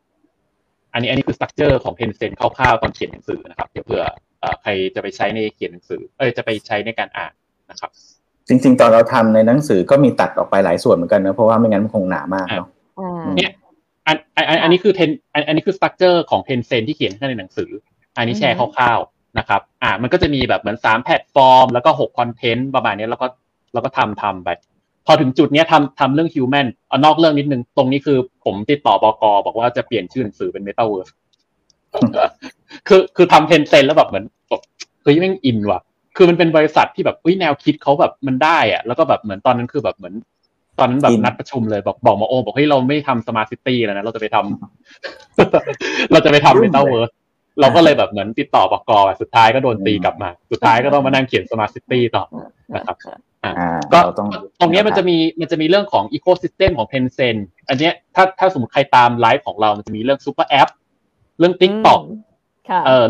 อันนี้คือสตรัคเจอร์ของ Tencent คร่าวๆตอนเขียนหนังสือนะครับเดี๋ยวเผื่อใครจะไปใช้ในเขียนหนังสือจะไปใช้ในการอ่านนะครับจริงๆตอนเราทำในหนังสือก็มีตัดออกไปหลายส่วนเหมือนกันนะเพราะว่าไม่งั้นมันคงหนามากเนาะเนี่ยอันนี้คือสตรัคเจอร์ของ Tencent ที่เขียนในหนังสืออันนี้แชร์คร่าวๆนะครับมันก็จะมีแบบเหมือน3แพลตฟอร์มแล้วก็6คอนเทนต์ประมาณนี้แล้วก็ทำไปพอถึงจุดนี้ทำเรื่อง Human เอานอกเรื่องนิดนึงตรงนี้คือผมติดต่อบก.บอกว่าจะเปลี่ยนชื่อหนังสือเป็น Metaverse คือทำ Tencent แล้วแบบเหมือนเฮ้ยแม่งอินว่ะคือมันเป็นบริษัทที่แบบแนวคิดเขาแบบมันได้อะแล้วก็แบบเหมือนตอนนั้นคือแบบเหมือนตอนนั้นแบบนัดประชุมเลยบอกมาโอบอกเฮ้ยเราไม่ทำสมาร์ทซิตี้แล้วนะเราจะไปทำเมตาเวิร์สเราก็เลยแบบเหมือนติดต่อบอกกอสุดท้ายก็โดนตีกลับมาสุดท้ายก็ต้องมานั่งเขียนสมาร์ทซิตี้ต่อนะครับก็ตรงนี้มันจะมีเรื่องของอีโคซิสเต็มของ Tencent อันเนี้ยถ้าสมมติใครตามไลฟ์ของเรามันจะมีเรื่องซุปเปอร์แอปเรื่อง TikTok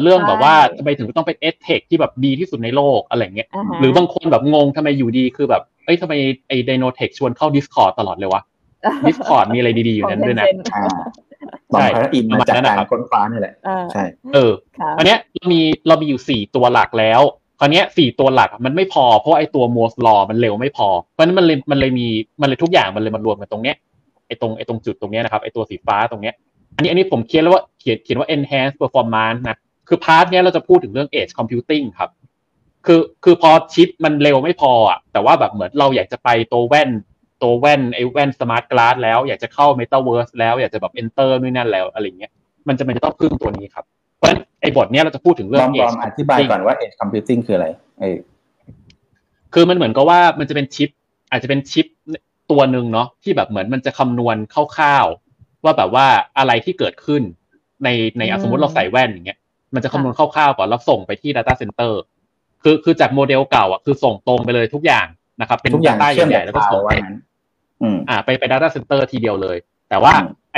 เรื่องแบบว่าทำไมถึงต้องเป็น Edge Tech ที่แบบดีที่สุดในโลกอะไรเงี้ยหรือบางคนแบบงงทำไมอยู่ดีคือแบบทำไมไอ้ Dynotech ชวนเข้า Discord ตลอดเลยวะ Discord มีอะไรดีๆอยู่นั้นด้วยนะบางคนอินมาจากการค้นคว้านี่แหละใช่อันเนี้ยเรามีอยู่4ตัวหลักแล้วคราวเนี้ย4ตัวหลักมันไม่พอเพราะไอ้ตัว Moore's Law มันเร็วไม่พอเพราะฉะนั้นมันเลยทุกอย่างมันเลยมารวมกันตรงเนี้ยไอ้ตรงจุดตรงเนี้ยนะครับไอ้ตัวสีฟ้าตรงเนี้ยอันนี้ผมเขียนแล้วว่าเขียนว่า enhance performance นะคือพาร์ทเนี้ยเราจะพูดถึงเรื่อง Edge Computing ครับคือพอชิปมันเร็วไม่พออ่ะแต่ว่าแบบเหมือนเราอยากจะไปตัวแว่นไอ้แว่นสมาร์ทกลาสแล้วอยากจะเข้าเมตาเวิร์สแล้วอยากจะแบบเอนเตอร์นู่นนั่นแล้วอะไรเงี้ยมันจะต้องพึ่งตัวนี้ครับเพราะฉะนั้นไอ้บทเนี้ยเราจะพูดถึงเรื่อง Edge อธิบายก่อนว่า Edge Computing คืออะไรคือมันเหมือนกับว่ามันจะเป็นชิปอาจจะเป็นชิปตัวนึงเนาะที่แบบเหมือนมันจะคำนวณคร่าวๆว่าแบบว่าอะไรที่เกิดขึ้นในสมมติเราใส่แว่นอย่างเงี้ยมันจะคำนวณคร่าวๆก่อนแล้วส่งไปที่ Data Centerคือจากโมเดลเก่าอ่ะคือส่งตรงไปเลยทุกอย่างนะครับเป็น data ใหญ่ๆแล้วก็ส่งไป data center ทีเดียวเลยแต่ว่าไอ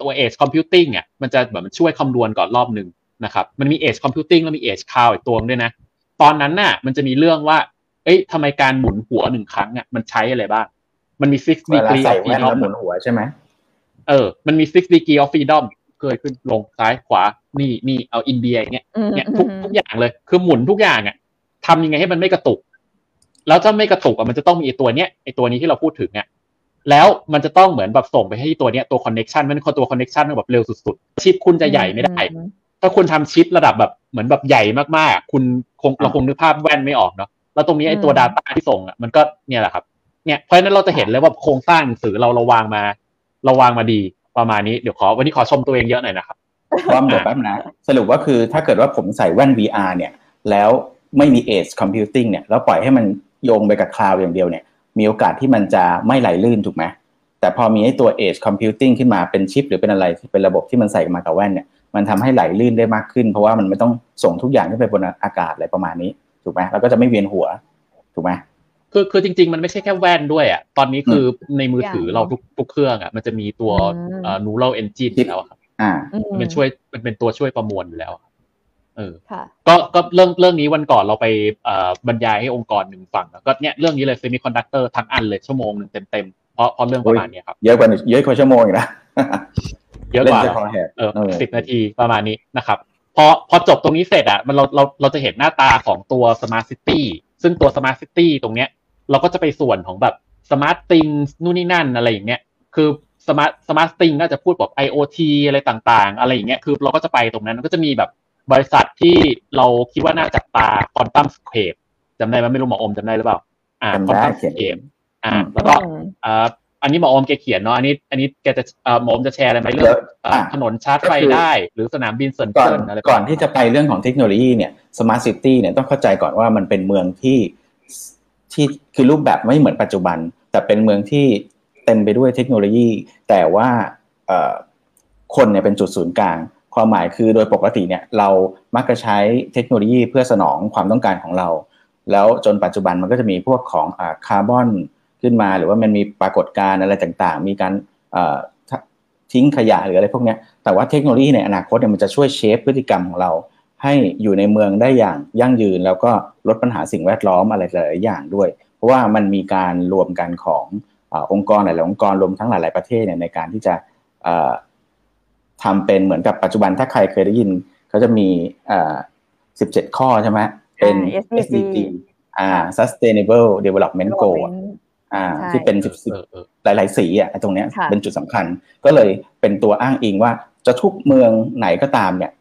ตัว edge computing อ่ะมันจะแบบมันช่วยคำนวณก่อนรอบนึงนะครับมันมี edge computing แล้วมี edge cloud อีกตัวนึงด้วยนะตอนนั้นน่ะมันจะมีเรื่องว่าเอ้ยทำไมการหมุนหัว1ครั้งอ่ะมันใช้อะไรบ้างมันมี6 degree of freedom หมุนหัวใช่มั้ยมันมี6 degree of freedomเคยขึ้นลงซ้ายขวานี่เอาอินเดียอย่างเงี้ยทุกอย่างเลยคือหมุนทุกอย่างอ่ะทำยังไงให้มันไม่กระตุกแล้วถ้าไม่กระตุกอ่ะมันจะต้องมีไอ้ตัวนี้ที่เราพูดถึงอ่ะแล้วมันจะต้องเหมือนแบบส่งไปให้ตัวเนี้ยตัวคอนเนคชั่นมันคือตัวคอนเนคชั่นแบบเร็วสุดๆชิปคุณจะใหญ่ไม่ได้ถ้าคุณทำชิประดับแบบเหมือนแบบใหญ่มากๆคุณเราคงนึกภาพแว่นไม่ออกเนาะแล้วตรงนี้ไอ้ตัว data ที่ส่งอ่ะมันก็เนี่ยแหละครับเนี่ยเพราะฉะนั้นเราจะเห็นเลยว่าโครงสร้างหนังสือเราวางมาดีประมาณนี้เดี๋ยววันนี้ขอชมตัวเองเยอะหน่อยนะครับความเดือดแป๊บนะสรุปว่าคือถ้าเกิดว่าผมใส่แว่น VR เนี่ยแล้วไม่มี Edge Computing เนี่ยแล้วปล่อยให้มันโยงไปกับคลาวด์อย่างเดียวเนี่ยมีโอกาสที่มันจะไม่ไหลลื่นถูกไหมแต่พอมีไอ้ตัว Edge Computing ขึ้นมาเป็นชิปหรือเป็นอะไรเป็นระบบที่มันใส่มากับแว่นเนี่ย มันทำให้ไหลลื่นได้มากขึ้นเพราะว่ามันไม่ต้องส่งทุกอย่างขึ้นไปบนอากาศอะไรประมาณนี้ถูกไหมเราก็จะไม่เวียนหัวถูกไหมคือจริงๆมันไม่ใช่แค่แว่นด้วยอ่ะตอนนี้คือในมือถือเราทุกเครื่องอ่ะมันจะมีตัวNeural Engine แล้วครับมันเป็นตัวช่วยประมวลอยู่แล้วก็เรื่องนี้วันก่อนเราไปบรรยายให้องค์กรหนึ่งฟังแล้วก็เนี่ยเรื่องนี้เลย Semiconductor ทั้งอันเลยชั่วโมงนึงเต็มๆเพราะเรื่องประมาณนี้ครับเยอะกว่าชั่วโมงอีกนะเยอะกว่า10นาทีประมาณนี้นะครับพอจบตรงนี้เสร็จอ่ะมันเราจะเห็นหน้าตาของตัว Smart City ซึ่งตัว Smart City ตรงเนี้ยเราก็จะไปส่วนของแบบ Smart Things นู่นนี่นั่นอะไรอย่างเงี้ยคือ Smart Things น่าจะพูดแบบ IoT อะไรต่างๆอะไรอย่างเงี้ยคือเราก็จะไปตรงนั้นก็จะมีแบบบริษัทที่เราคิดว่าน่าจับตา Quantumscape จำได้มั้ยไม่รู้หมออมจำได้หรือเปล่าQuantumscape แล้วก็อันนี้หมออมแกเขียนเนาะอันนี้แกจะหมออมจะแชร์อะไรมั้ยเรื่องถนนชาร์จไฟได้หรือสนามบินเซินเจิ้นอะไรก่อนที่จะไปเรื่องของเทคโนโลยีเนี่ย Smart City เนี่ยต้องเข้าใจก่อนว่ามันเป็นเมืองที่คือรูปแบบไม่เหมือนปัจจุบันแต่เป็นเมืองที่เต็มไปด้วยเทคโนโลยีแต่ว่าคนเนี่ยเป็นจุดศูนย์กลางความหมายคือโดยปกติเนี่ยเรามักจะใช้เทคโนโลยีเพื่อสนองความต้องการของเราแล้วจนปัจจุบันมันก็จะมีพวกของคาร์บอนขึ้นมาหรือว่ามันมีปรากฏการณ์อะไรต่างๆมีการทิ้งขยะหรืออะไรพวกนี้แต่ว่าเทคโนโลยีในอนาคตเนี่ยมันจะช่วยเชฟพฤติกรรมของเราให้อยู่ในเมืองได้อย่างยั่งยืนแล้วก็ลดปัญหาสิ่งแวดล้อมอะไรหลายๆอย่างด้วยเพราะว่ามันมีการรวมกันขององค์กรหลายๆองค์กรรวมทั้งหลายๆประเทศเนี่ยในการที่จะทำเป็นเหมือนกับปัจจุบันถ้าใครเคยได้ยินเขาจะมี17ข้อใช่ไหมเป็น SDG Sustainable Development Goals ที่เป็น10หลายๆสีอ่ะตรงเนี้ยเป็นจุดสำคัญก็เลยเป็นตัวอ้างอิงว่าจะทุกเมืองไหนก็ตามเนี่ย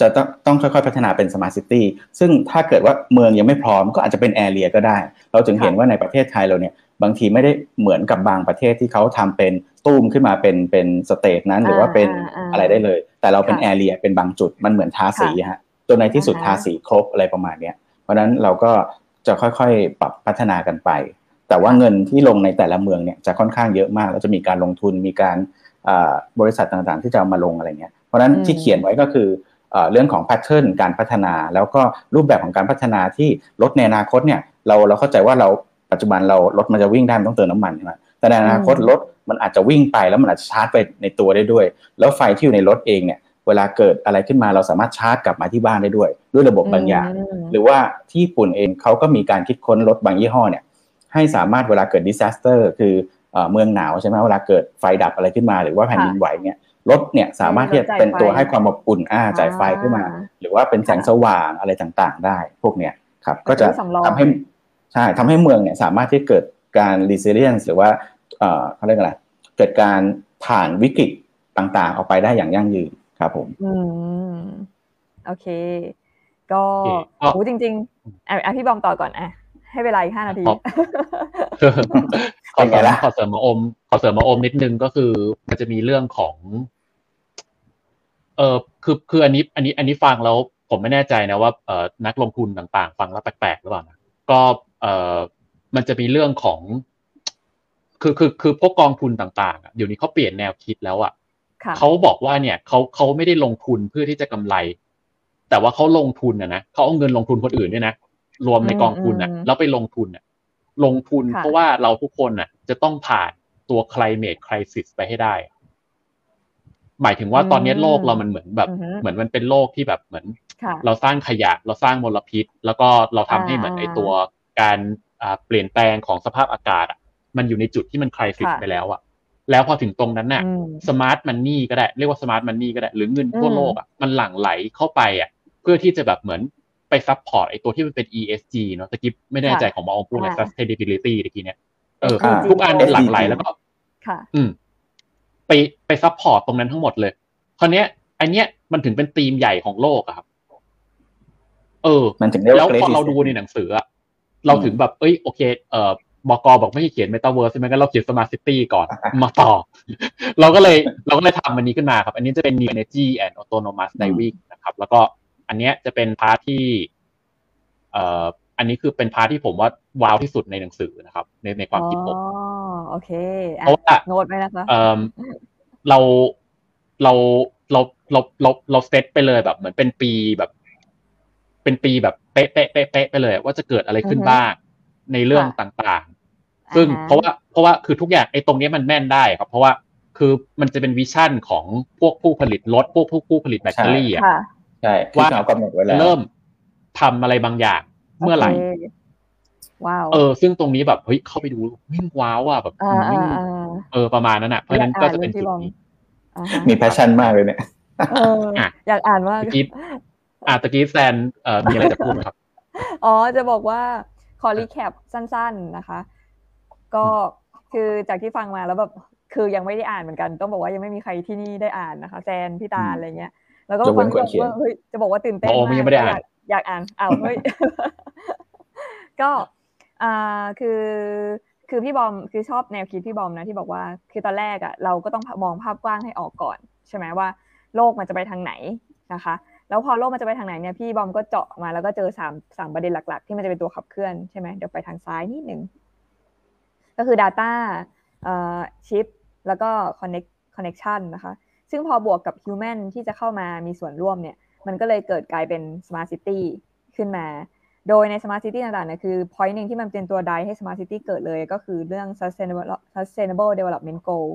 จะต้องค่อยๆพัฒนาเป็น Smart City ซึ่งถ้าเกิดว่าเมืองยังไม่พร้อมก็อาจจะเป็น Area ก็ได้เราจึงเห็นว่าในประเทศไทยเราเนี่ยบางทีไม่ได้เหมือนกับบางประเทศที่เขาทำเป็นตู้มขึ้นมาเป็นสเตทนั้นหรือว่าเป็นอะไรได้เลยแต่เราเป็น Area เป็นบางจุดมันเหมือนทาสีฮะจนในที่สุดทาสีครบอะไรประมาณเนี้ยเพราะนั้นเราก็จะค่อยๆปรับพัฒนากันไปแต่ว่าเงินที่ลงในแต่ละเมืองเนี่ยจะค่อนข้างเยอะมากแล้วจะมีการลงทุนมีการบริษัทต่างๆที่จะมาลงอะไรเงี้ยเพราะนั้นที่เขียนไว้ก็คือเรื่องของแพทเทิร์นการพัฒนาแล้วก็รูปแบบของการพัฒนาที่รถในอนาคตเนี่ยเราเข้าใจว่าเราปัจจุบันเรารถมันจะวิ่งได้มันต้องเติมน้ำมันใช่ไหมแต่ในอนาคตรถมันอาจจะวิ่งไปแล้วมันอาจจะชาร์จไปในตัวได้ด้วยแล้วไฟที่อยู่ในรถเองเนี่ยเวลาเกิดอะไรขึ้นมาเราสามารถชาร์จกลับมาที่บ้านได้ด้วยระบบบางอย่างหรือว่าที่ญี่ปุ่นเองเขาก็มีการคิดค้นรถบางยี่ห้อเนี่ยให้สามารถเวลาเกิดดิซาสเตอร์คือเมืองหนาวใช่ไหมเวลาเกิดไฟดับอะไรขึ้นมาหรือว่าแผ่นดินไหวเนี่ยรถเนี่ยสามารถที่จะเป็นตัวให้ความอบอุ่นจ่ายไฟขึ้นมาหรือว่าเป็นแสงสว่างอะไรต่างๆได้พวกเนี้ยครับก็จะทำให้เมืองเนี่ยสามารถที่เกิดการ resilience หรือว่าเขาเรียกอะไรเกิดการผ่านวิกฤตต่างๆออกไปได้อย่างยั่งยืนครับผมโอเคก็จริงๆพี่บอมต่อก่อนอะให้เวลาอีก5 นาทีขอเสริมมาอมนิดนึงก็คือมันจะมีเรื่องของคืออันนี้ฟังแล้วผมไม่แน่ใจนะว่านักลงทุนต่างๆฟังแล้วแปลกๆหรือเปล่านะก็มันจะมีเรื่องของคือพวกกองทุนต่างๆเดี๋ยวนี้เขาเปลี่ยนแนวคิดแล้วอ่ะเขาบอกว่าเนี่ยเขาไม่ได้ลงทุนเพื่อที่จะกำไรแต่ว่าเขาลงทุนนะเขาเอาเงินลงทุนคนอื่นด้วยนะรวมในกองทุนนะแล้วไปลงทุนนะลงทุนเพราะว่าเราทุกคนนะจะต้องผ่านตัว climate crisis ไปให้ได้หมายถึงว่าตอนนี้โลกเรามันเหมือนแบบเหมือนมันเป็นโลกที่แบบเหมือนเราสร้างขยะเราสร้างมลพิษแล้วก็เราทำให้เหมือนไอ้ตัวการเปลี่ยนแปลงของสภาพอากาศมันอยู่ในจุดที่มันไครซิสไปแล้วอ่ะแล้วพอถึงตรงนั้นน่ะสมาร์ทมันนี่ก็ได้เรียกว่าสมาร์ทมันนี่ก็ได้หรือเงินทั่วโลกอ่ะมันหลั่งไหลเข้าไปอ่ะเพื่อที่จะแบบเหมือนไปซัพพอร์ตไอ้ตัวที่มันเป็น ESG เนาะตะกี้ไม่แน่ใจของมองพูดอะไร sustainability ตะกี้เนี่ยทุกอันมันหลั่งไหลแล้วก็ไปซัพพอร์ตตรงนั้นทั้งหมดเลยคราวเนี้ยอันเนี้ยมันถึงเป็นธีมใหญ่ของโลกอ่ะครับมันถึงได้แล้วพอเราดูในหนังสืออ่ะเราถึงแบบเอ้ยโอเคบอกบอกไม่ให้เขียน Metaverse ใช่มั้ยงั้นเราเขียน Smart City ก่อนมาต่อเราก็เลยทำอันนี้ขึ้นมาครับอันนี้จะเป็น New Energy and Autonomous Driving นะครับแล้วก็อันเนี้ยจะเป็นพาร์ทที่อันนี้คือเป็นพาร์ทที่ผมว่าว้าวที่สุดในหนังสือนะครับในความคิดผมโอเคโน้ตไว้นะคะเรา เราเซตไปเลยแบบเหมือนเป็นปีแบบเป๊ะไปเลยว่าจะเกิดอะไรขึ้นบ้างในเรื่องต่างๆซึ่งเพราะว่าคือทุกอย่างไอ้ตรงนี้มันแม่นได้ครับเพราะว่าคือมันจะเป็นวิชั่นของพวกผู้ผลิตรถพวกผู้ผลิตแบตเตอรี่อ่ะใช่ว่าเขากำหนดไว้แล้วเริ่มทำอะไรบางอย่างเมื่อไหร่ว้าวซึ่งตรงนี้แบบเฮ้ยเข้าไปดูวิ่งว้าวอ่ะแบบประมาณนั้นอ่ะเพราะนั้นก็จะเป็นจุดนี้มีแพชชั่นมากเลยเนี่ยอยากอ่านมากตะกี้แซนมีอะไรจะพูดไหมครับอ๋อจะบอกว่าขอรีแคปสั้นๆนะคะก็คือจากที่ฟังมาแล้วแบบคือยังไม่ได้อ่านเหมือนกันต้องบอกว่ายังไม่มีใครที่นี่ได้อ่านนะคะแซนพี่ตาอะไรเงี้ยแล้วก็ฟังว่าเฮ้ยจะบอกว่าตื่นเต้นมากอยากอ่านอ้าวเฮ้ยก็คือพี่บอมคือชอบแนวคิดพี่บอมนะที่บอกว่าคือตอนแรกอ่ะเราก็ต้องมองภาพกว้างให้ออกก่อนใช่ไหมว่าโลกมันจะไปทางไหนนะคะแล้วพอโลกมันจะไปทางไหนเนี่ยพี่บอมก็เจาะมาแล้วก็เจอ3ประเด็นหลักๆที่มันจะเป็นตัวขับเคลื่อนใช่ไหมเดี๋ยวไปทางซ้ายนิดนึงก็คือ Data Chip แล้วก็ Connection นะคะซึ่งพอบวกกับ Human ที่จะเข้ามามีส่วนร่วมเนี่ยมันก็เลยเกิดกลายเป็น Smart City ขึ้นมาโดยใน Smart City ต่างๆเนี่ยคือ point นึงที่มันเป็นตัวไดให้ Smart City เกิดเลยก็คือเรื่อง Sustainable Development Goal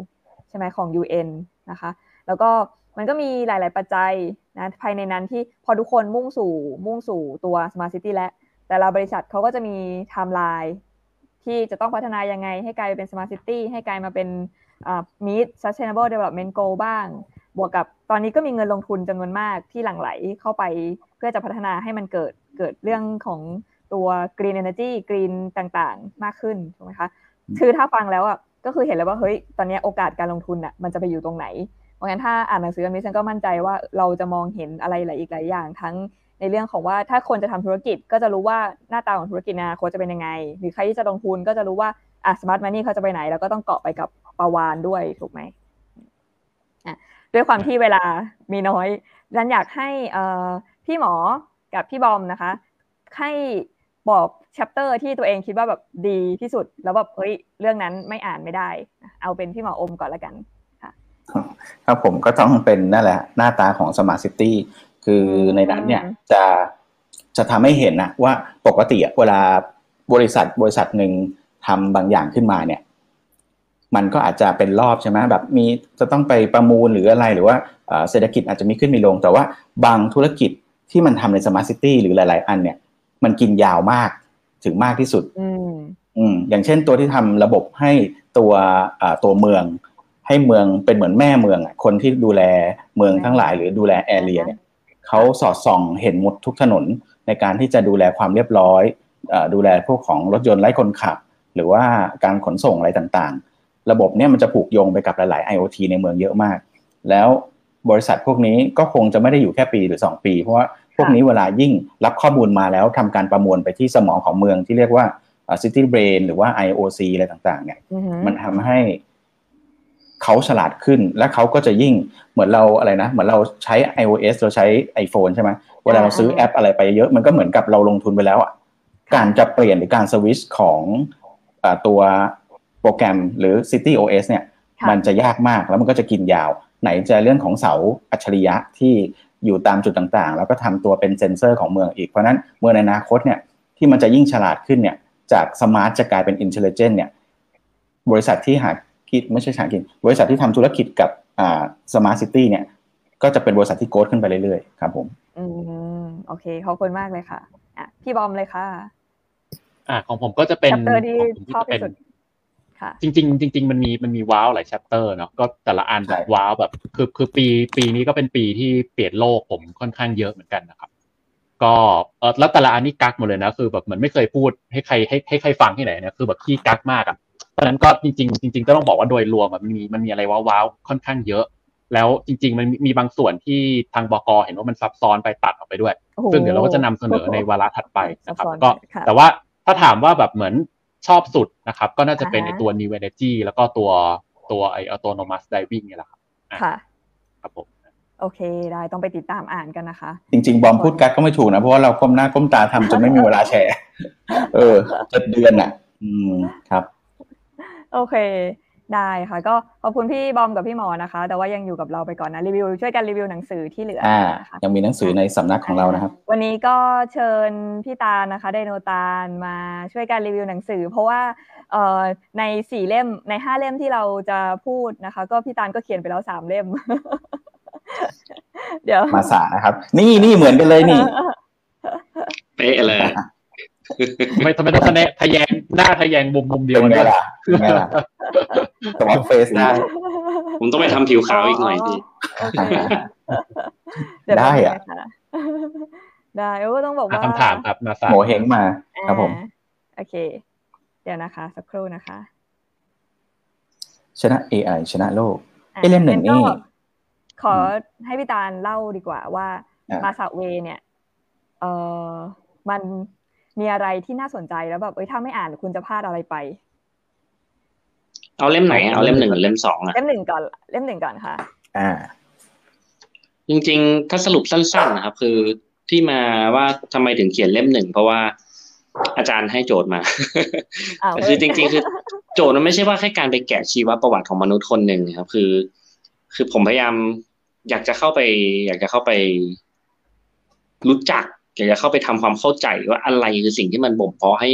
ใช่ไหมของ UN นะคะแล้วก็มันก็มีหลายๆปัจจัยนะภายในนั้นที่พอทุกคนมุ่งสู่ตัว Smart City และแต่ละบริษัทเขาก็จะมี timeline ที่จะต้องพัฒนายังไงให้กลายเป็น Smart City ให้กลายมาเป็นmeet Sustainable Development Goal บ้างบวกกับตอนนี้ก็มีเงินลงทุนจำนวนมากที่หลั่งไหลเข้าไปเพื่อจะพัฒนาให้มันเกิดเรื่องของตัว Green Energy Green ต่างๆมากขึ้นถูกไหมคะคือถ้าฟังแล้วอ่ะก็คือเห็นแล้วว่าเฮ้ยตอนนี้โอกาสการลงทุนอ่ะมันจะไปอยู่ตรงไหนเพราะงั้นถ้าอ่านหนังสืออันนี้ฉันก็มั่นใจว่าเราจะมองเห็นอะไรหลายอีกหลายอย่างทั้งในเรื่องของว่าถ้าคนจะทำธุรกิจก็จะรู้ว่าหน้าตาของธุรกิจอนาคตจะเป็นยังไงหรือใครที่จะลงทุนก็จะรู้ว่าอ่ะ Smart Money เขาจะไปไหนแล้วก็ต้องเกาะไปกับประวานด้วยถูกไหมด้วยความที่เวลามีน้อยดันอยากให้พี่หมอกับพี่บอมนะคะให้บอกแชปเตอร์ที่ตัวเองคิดว่าแบบดีที่สุดแล้วแบบเฮ้ยเรื่องนั้นไม่อ่านไม่ได้เอาเป็นพี่หมออมก่อนละกันค่ะครับผมก็ต้องเป็นนั่นแหละหน้าตาของ Smart City คือในนั้นเนี่ยจะทำให้เห็นนะว่าปกติเวลาบริษัทหนึ่งทำบางอย่างขึ้นมาเนี่ยมันก็อาจจะเป็นรอบใช่ไหมแบบมีจะต้องไปประมูลหรืออะไรหรือว่าเศรษฐกิจอาจจะมีขึ้นมีลงแต่ว่าบางธุรกิจที่มันทำใน Smart City หรือหลายๆอันเนี่ยมันกินยาวมากถึงมากที่สุดอย่างเช่นตัวที่ทำระบบให้ตัวเมืองให้เมืองเป็นเหมือนแม่เมืองอ่ะคนที่ดูแลเมืองทั้งหลายหรือดูแลแอเรียเนี่ยเขาสอดส่องเห็นหมดทุกถนนในการที่จะดูแลความเรียบร้อยดูแลพวกของรถยนต์ไร้คนขับหรือว่าการขนส่งอะไรต่างๆระบบเนี่ยมันจะผูกโยงไปกับหลายๆ IoT ในเมืองเยอะมากแล้วบริษัทพวกนี้ก็คงจะไม่ได้อยู่แค่ปีหรือ2ปีเพราะว่าพวกนี้เวลายิ่งรับข้อมูลมาแล้วทำการประมวลไปที่สมองของเมืองที่เรียกว่า City Brain หรือว่า IoC อะไรต่างๆเนี่ยมันทำให้เขาฉลาดขึ้นและเขาก็จะยิ่งเหมือนเราอะไรนะเหมือนเราใช้ iOS เราใช้ iPhone ใช่ไหมเวลาเราซื้อแอปอะไรไปเยอะมันก็เหมือนกับเราลงทุนไปแล้วอ่ะการจะเปลี่ยนหรือการสวิตช์ของตัวโปรแกรมหรือ City OS เนี่ยมันจะยากมากแล้วมันก็จะกินยาวไหนจะเรื่องของเสาอัจฉริยะที่อยู่ตามจุดต่างๆแล้วก็ทำตัวเป็นเซ็นเซอร์ของเมืองอีกเพราะนั้นเมืองในอนาคตเนี่ยที่มันจะยิ่งฉลาดขึ้นเนี่ยจากสมาร์ทจะกลายเป็นอินเทลลิเจนต์เนี่ยบริษัทที่บริษัทที่ทำธุรกิจกับสมาร์ทซิตี้เนี่ยก็จะเป็นบริษัทที่โกรธขึ้นไปเรื่อยๆครับผมโอเคขอบคุณมากเลยค่ะพี่บอมเลยค่ะของผมก็จะเป็นชอบที่สุดจริงๆมันมีว้าวหลายแชปเตอร์เนาะก็แต่ละอันแบบว้าวแบบคือปีนี้ก็เป็นปีที่เปลี่ยนโลกผมค่อนข้างเยอะเหมือนกันนะครับก็แล้วแต่ละอันนี่กักหมดเลยนะคือแบบเหมือนไม่เคยพูดให้ใครให้ใครฟังที่ไหนนะคือแบบขี้กักมากอ่ะเพราะฉะนั้นก็จริงๆก็ต้องบอกว่าโดยรวมมันมีอะไรว้าวๆค่อนข้างเยอะแล้วจริงๆมันมีบางส่วนที่ทางบก.เห็นว่ามันซับซ้อนไปตัดออกไปด้วยซึ่งเดี๋ยวเราก็จะนำเสนอในวาระถัดไปนะครับก็แต่ว่าถ้าถามว่าแบบเหมือนชอบสุดนะครับก็น่าจะเป็นในตัว New Energy แล้วก็ตัวไอ้ Autonomous Driving นี่แหละครับค่ะครับผมโอเคได้ต้องไปติดตามอ่านกันนะคะจริงๆบอมพูดกัดก็ไม่ถูกนะเพราะว่าเราก้มหน้าก้มตาทำจนไม่มีเวลาแชร์7 เดือนน่ะครับโอเค ได้ค่ะก็ขอบคุณพี่บอมกับพี่หมอนะคะแต่ว่ายังอยู่กับเราไปก่อนนะรีวิวช่วยกันรีวิวหนังสือที่เหลือนะคะยังมีหนังสือในสำนักของเรานะครับวันนี้ก็เชิญพี่ตาลนะคะไดโนตาลมาช่วยกันรีวิวหนังสือเพราะว่าใน4เล่มใน5เล่มที่เราจะพูดนะคะก็พี่ตาลก็เขียนไปแล้ว3เล่ม เดี๋ยวมาสานะครับนี่เหมือนกันเลยนี่เป๊ะเลยทำไมต้องทะแยงหน้าทะแยงมุมเดียวเนี่ยล่ะสมองเฟซได้ผมต้องไปทำผิวขาวอีกหน่อยดิได้อะได้ก็ต้องบอกว่าคำถามครับนาซาโหเฮงมาครับผมโอเคเดี๋ยวนะคะสักครู่นะคะชนะ AI ชนะโลกเล่มหนึ่งนี่ขอให้พี่ตาลเล่าดีกว่าว่ามาซาเวเนี่ยมันมีอะไรที่น่าสนใจแล้วแบบถ้าไม่อ่านคุณจะพลาดอะไรไปเอาเล่มไหนเอาเล่ม1หรือเล่ม2อ่ะเล่ม1ก่อนค่ะจริงๆถ้าสรุปสั้นๆนะครับคือที่มาว่าทำไมถึงเขียนเล่ม1เพราะว่าอาจารย์ให้โจทย์มา คือจริงๆคือโจทย์มันไม่ใช่ว่าแค่การไปแกะชีวประวัติของมนุษย์คนนึงครับคือผมพยายามอยากจะเข้าไปรู้จักอยากจะเข้าไปทำความเข้าใจว่าอะไรคือสิ่งที่มันบ่มเพาะให้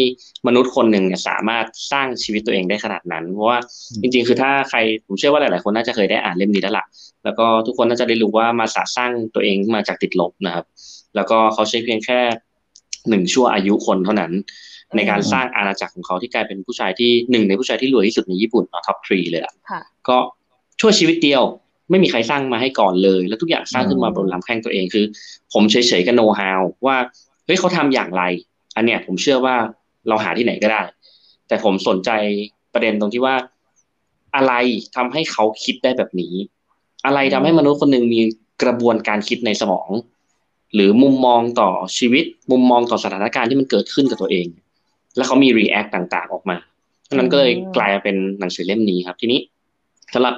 มนุษย์คนหนึ่งเนี่ยสามารถสร้างชีวิตตัวเองได้ขนาดนั้นเพราะว่าจริงๆคือถ้าใครผมเชื่อว่าหลายๆคนน่าจะเคยได้อ่านเล่มนี้แล้วล่ะแล้วก็ทุกคนน่าจะได้รู้ว่ามาสะสร้างตัวเองมาจากติดลบนะครับแล้วก็เขาใช้เพียงแค่1ชั่วอายุคนเท่านั้นในการสร้างอาณาจักรของเขาที่กลายเป็นผู้ชายที่1ในผู้ชายที่รวยที่สุดในญี่ปุ่นท็อป3เลยอ่ะก็ชั่วชีวิตเดียวไม่มีใครสร้างมาให้ก่อนเลยแล้วทุกอย่างสร้างขึ้นมาบนลำแข้งตัวเองคือผมเฉยๆกับโนว์ฮาวว่าเฮ้ยเขาทำอย่างไรอันเนี้ยผมเชื่อว่าเราหาที่ไหนก็ได้แต่ผมสนใจประเด็นตรงที่ว่าอะไรทำให้เขาคิดได้แบบนี้อะไรทำให้มนุษย์คนนึงมีกระบวนการคิดในสมองหรือมุมมองต่อชีวิตมุมมองต่อสถานการณ์ที่มันเกิดขึ้นกับตัวเองแล้วเขามีรีแอคต่างๆออกมาฉะนั้นก็เลยกลายเป็นหนังสือเล่มนี้ครับทีนี้สำหรับ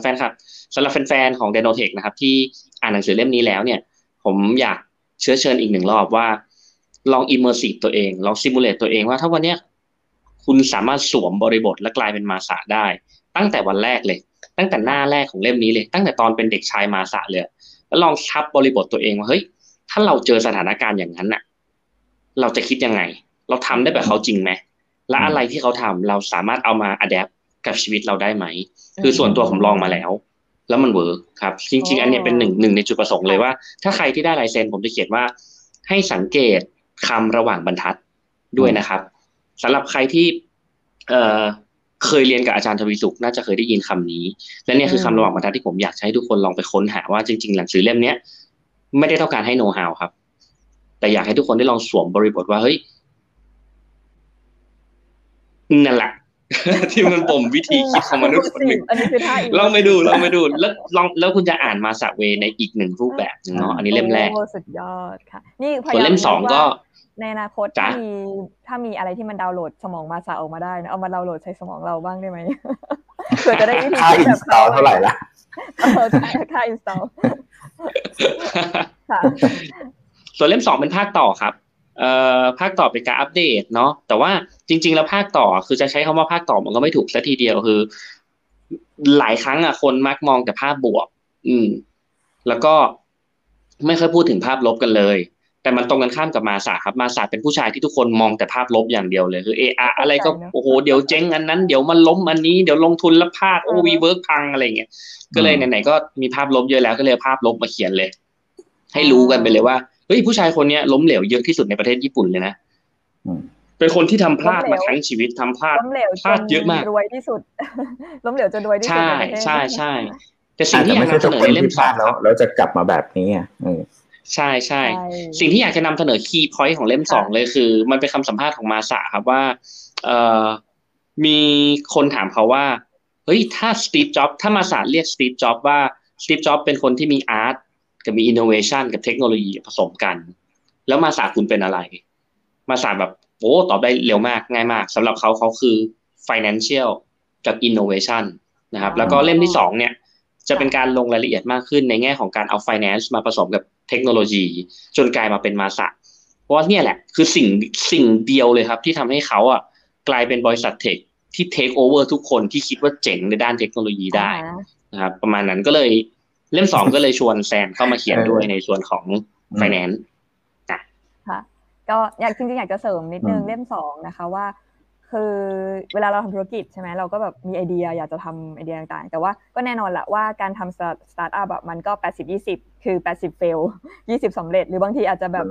แฟนคลับสำหรับแฟนๆของ Dynotech นะครับที่อ่านหนังสือเล่มนี้แล้วเนี่ยผมอยากเชื้อเชิญอีกหนึ่งรอบว่าลอง immersive ตัวเองลอง simulate ตัวเองว่าถ้าวันเนี้ยคุณสามารถสวมบริบทและกลายเป็นมาสะได้ตั้งแต่วันแรกเลยตั้งแต่หน้าแรกของเล่มนี้เลยตั้งแต่ตอนเป็นเด็กชายมาสะเลยแล้วลองทับบริบทตัวเองว่าเฮ้ยถ้าเราเจอสถานการณ์อย่างนั้นน่ะเราจะคิดยังไงเราทำได้แบบเขาจริงไหมและอะไรที่เขาทำเราสามารถเอามา adaptกับชีวิตเราได้ไหมคือส่วนตัวผมลองมาแล้วมันเวิร์คครับจริงๆอันนี้เป็นหนึ่งในจุดประสงค์เลยว่าถ้าใครที่ได้ลายเซ็นผมจะเขียนว่าให้สังเกตคำระหว่างบรรทัดด้วยนะครับสำหรับใครที่เคยเรียนกับอาจารย์ทวีสุขน่าจะเคยได้ยินคำนี้และเนี่ยคือคำระหว่างบรรทัดที่ผมอยากให้ทุกคนลองไปค้นหาว่าจริงๆหนังสือเล่มนี้ไม่ได้ต้องการให้โนว์ฮาวครับแต่อยากให้ทุกคนได้ลองสวมบริบทว่าเฮ้ยนั่นแหละที่มันบ่มวิธีคิดของมนุษย์คนหนึ่งลองไปดูแล้วคุณจะอ่านมาสะเวในอีกหนึ่งรูปแบบเนาะอันนี้เล่มแรกสุดยอดค่ะนี่พยายามเล่มสองก็ในอนาคตถ้ามีอะไรที่มันดาวน์โหลดสมองมาสะออกมาได้นะเอามาดาวน์โหลดใช้สมองเราบ้างได้ไหมเผื่อจะได้วิธีคิดแบบเขาเท่าไหร่ละค่าอินสตอลส่วนเล่มสองเป็นภาคต่อครับภาคต่อเป็นการอัปเดตเนาะแต่ว่าจริงๆแล้วภาคต่อคือจะใช้คำว่าภาคต่อมันก็ไม่ถูกซะทีเดียวคือหลายครั้งอ่ะคนมักมองแต่ภาพบวกแล้วก็ไม่เคยพูดถึงภาพลบกันเลยแต่มันตรงกันข้ามกับมาสาครับมาสาเป็นผู้ชายที่ทุกคนมองแต่ภาพลบอย่างเดียวเลยคืออะไรก็โอ้โหเดี๋ยวเจ๊งอันนั้นเดี๋ยวมันล้มอันนี้เดี๋ยวลงทุนแล้วพลาดวีเวิร์กพังอะไรเงี้ยก็เลยไหนๆก็มีภาพลบเยอะแล้วก็เลยภาพลบมาเขียนเลยให้รู้กันไปเลยว่าเฮ้ยผู้ชายคนนี้ล้มเหลวเยอะที่สุดในประเทศญี่ปุ่นเลยนะเป็นคนที่ทำพลาดมาทั้งชีวิตทำพลาดเยอะมากรวยที่สุดล้มเหลวจนรวยที่สุดใช่แต่สิ่งที่อยากนำเสนอในเล่มสามแล้วจะกลับมาแบบนี้ใช่สิ่งที่อยากจะนำเสนอคีย์พอยต์ของเล่มสองเลยคือมันเป็นคำสัมภาษณ์ของมาสะครับว่ามีคนถามเขาว่าเฮ้ยถ้าสตีฟจ็อบถ้ามาสะเรียกสตีฟจ็อบว่าสตีฟจ็อบเป็นคนที่มีอาร์ตกับมี innovation กับเทคโนโลยีผสมกันแล้วมาสาคุณเป็นอะไรมาสาแบบโอ้ตอบได้เร็วมากง่ายมากสำหรับเขาคือ financial กับ innovation นะครับแล้วก็เล่มที่สองเนี่ยจะเป็นการลงรายละเอียดมากขึ้นในแง่ของการเอา finance มาผสมกับเทคโนโลยีจนกลายมาเป็นมาสาเพราะว่าเนี่ยแหละคือสิ่งเดียวเลยครับที่ทำให้เขาอ่ะกลายเป็นบริษัทเทค ที่เทคโอเวอร์ทุกคนที่คิดว่าเจ๋งในด้านเทคโนโลยีได้นะครับประมาณนั้นก็เลยเล่ม2ก็เลยชวนแซนเข้ามาเขียนด้วยในส่วนของ finance นะค่ะก็จริงๆอยากจะเสริมนิดนึงเล่ม2นะคะว่าคือเวลาเราทำธุรกิจใช่ไหมเราก็แบบมีไอเดียอยากจะทำไอเดียต่างๆแต่ว่าก็แน่นอนแหละว่าการทำสตาร์ทอัพแบบมันก็ 80-20 คือ 80 fail 20 สำเร็จหรือบางทีอาจจะแบบ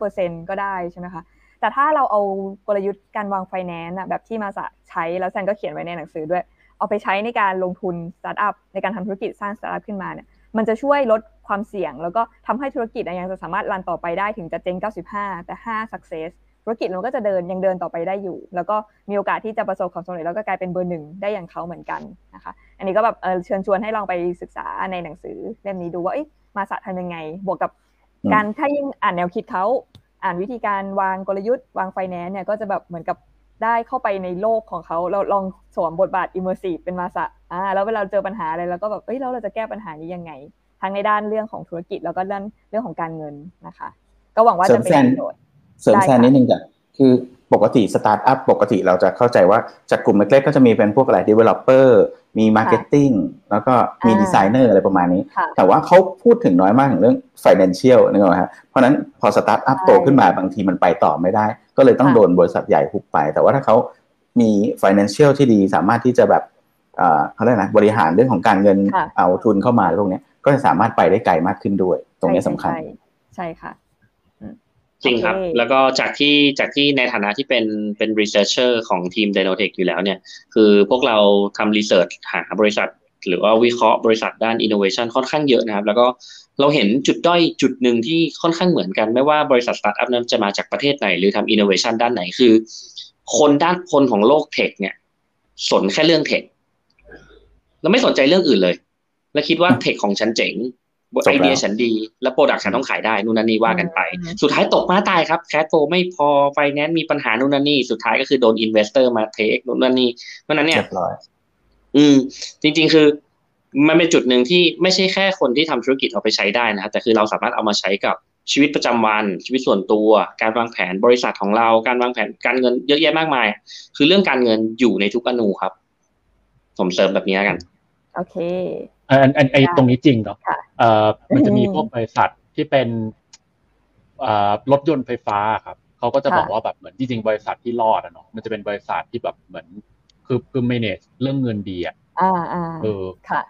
95% ก็ได้ใช่ไหมคะแต่ถ้าเราเอากลยุทธ์การวางไฟแนนซ์แบบที่มาใช้แล้วแซนก็เขียนไว้ในหนังสือด้วยเอาไปใช้ในการลงทุนสตาร์ทอัพในการทำธุรกิจสร้างสตาร์ทอัพขึ้นมาเนี่ยมันจะช่วยลดความเสี่ยงแล้วก็ทำให้ธุรกิจยังจะสามารถรันต่อไปได้ถึงจะเจ๊ง95แต่5 successธุรกิจมันก็จะยังเดินต่อไปได้อยู่แล้วก็มีโอกาสที่จะประสบความสำเร็จแล้วก็กลายเป็นเบอร์1ได้อย่างเขาเหมือนกันนะคะอันนี้ก็แบบเชิญชวนให้ลองไปศึกษาในหนังสือเล่มนี้ดูว่ามาสะทำยังไงบวกกับการถ้ายิ่งอ่านแนวคิดเขาอ่านวิธีการวางกลยุทธ์วางไฟแนนซ์เนี่ยก็จะแบบเหมือนกับได้เข้าไปในโลกของเขาเราลองสวมบทบาท immersive เป็นมาสะแล้วเวลาเจอปัญหาอะไรเราก็แบบแล้วเราจะแก้ปัญหานี้ยังไงทั้งในด้านเรื่องของธุรกิจแล้วก็เรื่องของการเงินนะคะก็หวังว่าจะเป็นประโยชน์เสริมแซนนิดนึงจ้ะคือปกติสตาร์ทอัพปกติเราจะเข้าใจว่าจากกลุ่มเล็กๆก็จะมีเป็นพวกอะไร developer มี marketing แล้วก็มี designer อะไรประมาณนี้แต่ว่าเขาพูดถึงน้อยมากถึงเรื่อง financial นึกออกมั้ยฮะเพราะนั้นพอสตาร์ทอัพโตขึ้นมาบางทีมันไปต่อไม่ได้ก็เลยต้องโดนบริษัทใหญ่ฮุบไปแต่ว่าถ้าเขามี financial ที่ดีสามารถที่จะแบบเขาเรียกนะบริหารเรื่องของการเงินเอาทุนเข้ามาพวกนี้ก็จะสามารถไปได้ไกลมากขึ้นด้วยตรงนี้สำคัญใช่ค่ะจริงครับแล้วก็จากที่ในฐานะที่เป็น researcher ของทีม Dynotech อยู่แล้วเนี่ยคือพวกเราทำ research หาบริษัทหรือว่าวิเคราะห์บริษัทด้าน innovation ค่อนข้างเยอะนะครับแล้วก็เราเห็นจุดด้อยจุดหนึ่งที่ค่อนข้างเหมือนกันไม่ว่าบริษัท startup นั้นจะมาจากประเทศไหนหรือทำ innovation ด้านไหนคือคนของโลก tech เนี่ยสนแค่เรื่อง tech แล้วไม่สนใจเรื่องอื่นเลยแล้วคิดว่า tech ของฉันเจ๋งไอเดียฉันดีและโปรดักต์ฉันต้องขายได้นู่นนั่นนี่ว่ากันไปสุดท้ายตกมาตายครับแคชโฟลว์ไม่พอไฟแนนซ์มีปัญหานู่นนั่นนี่สุดท้ายก็คือโดนอินเวสเตอร์มาเทคนู่นนั่นนี่เพราะฉะนั้นเนี่ยจริงๆคือมันเป็นจุดหนึ่งที่ไม่ใช่แค่คนที่ทำธุรกิจเอาไปใช้ได้นะแต่คือเราสามารถเอามาใช้กับชีวิตประจำวันชีวิตส่วนตัวการวางแผนบริษัทของเราการวางแผนการเงินเยอะแยะมากมายคือเรื่องการเงินอยู่ในทุกอนูครับผมเสริมแบบนี้แล้วกันโอเคไอ้ตรงนี้จริงเนาะมันจะมีพวกบริษัทที่เป็นรถยนต์ไฟฟ้าครับเขาก็จะบอกว่าแบบเหมือนจริงๆบริษัทที่รอดอ่ะเนาะมันจะเป็นบริษัทที่แบบเหมือนคือ manage เรื่องเงินดีอ่ะ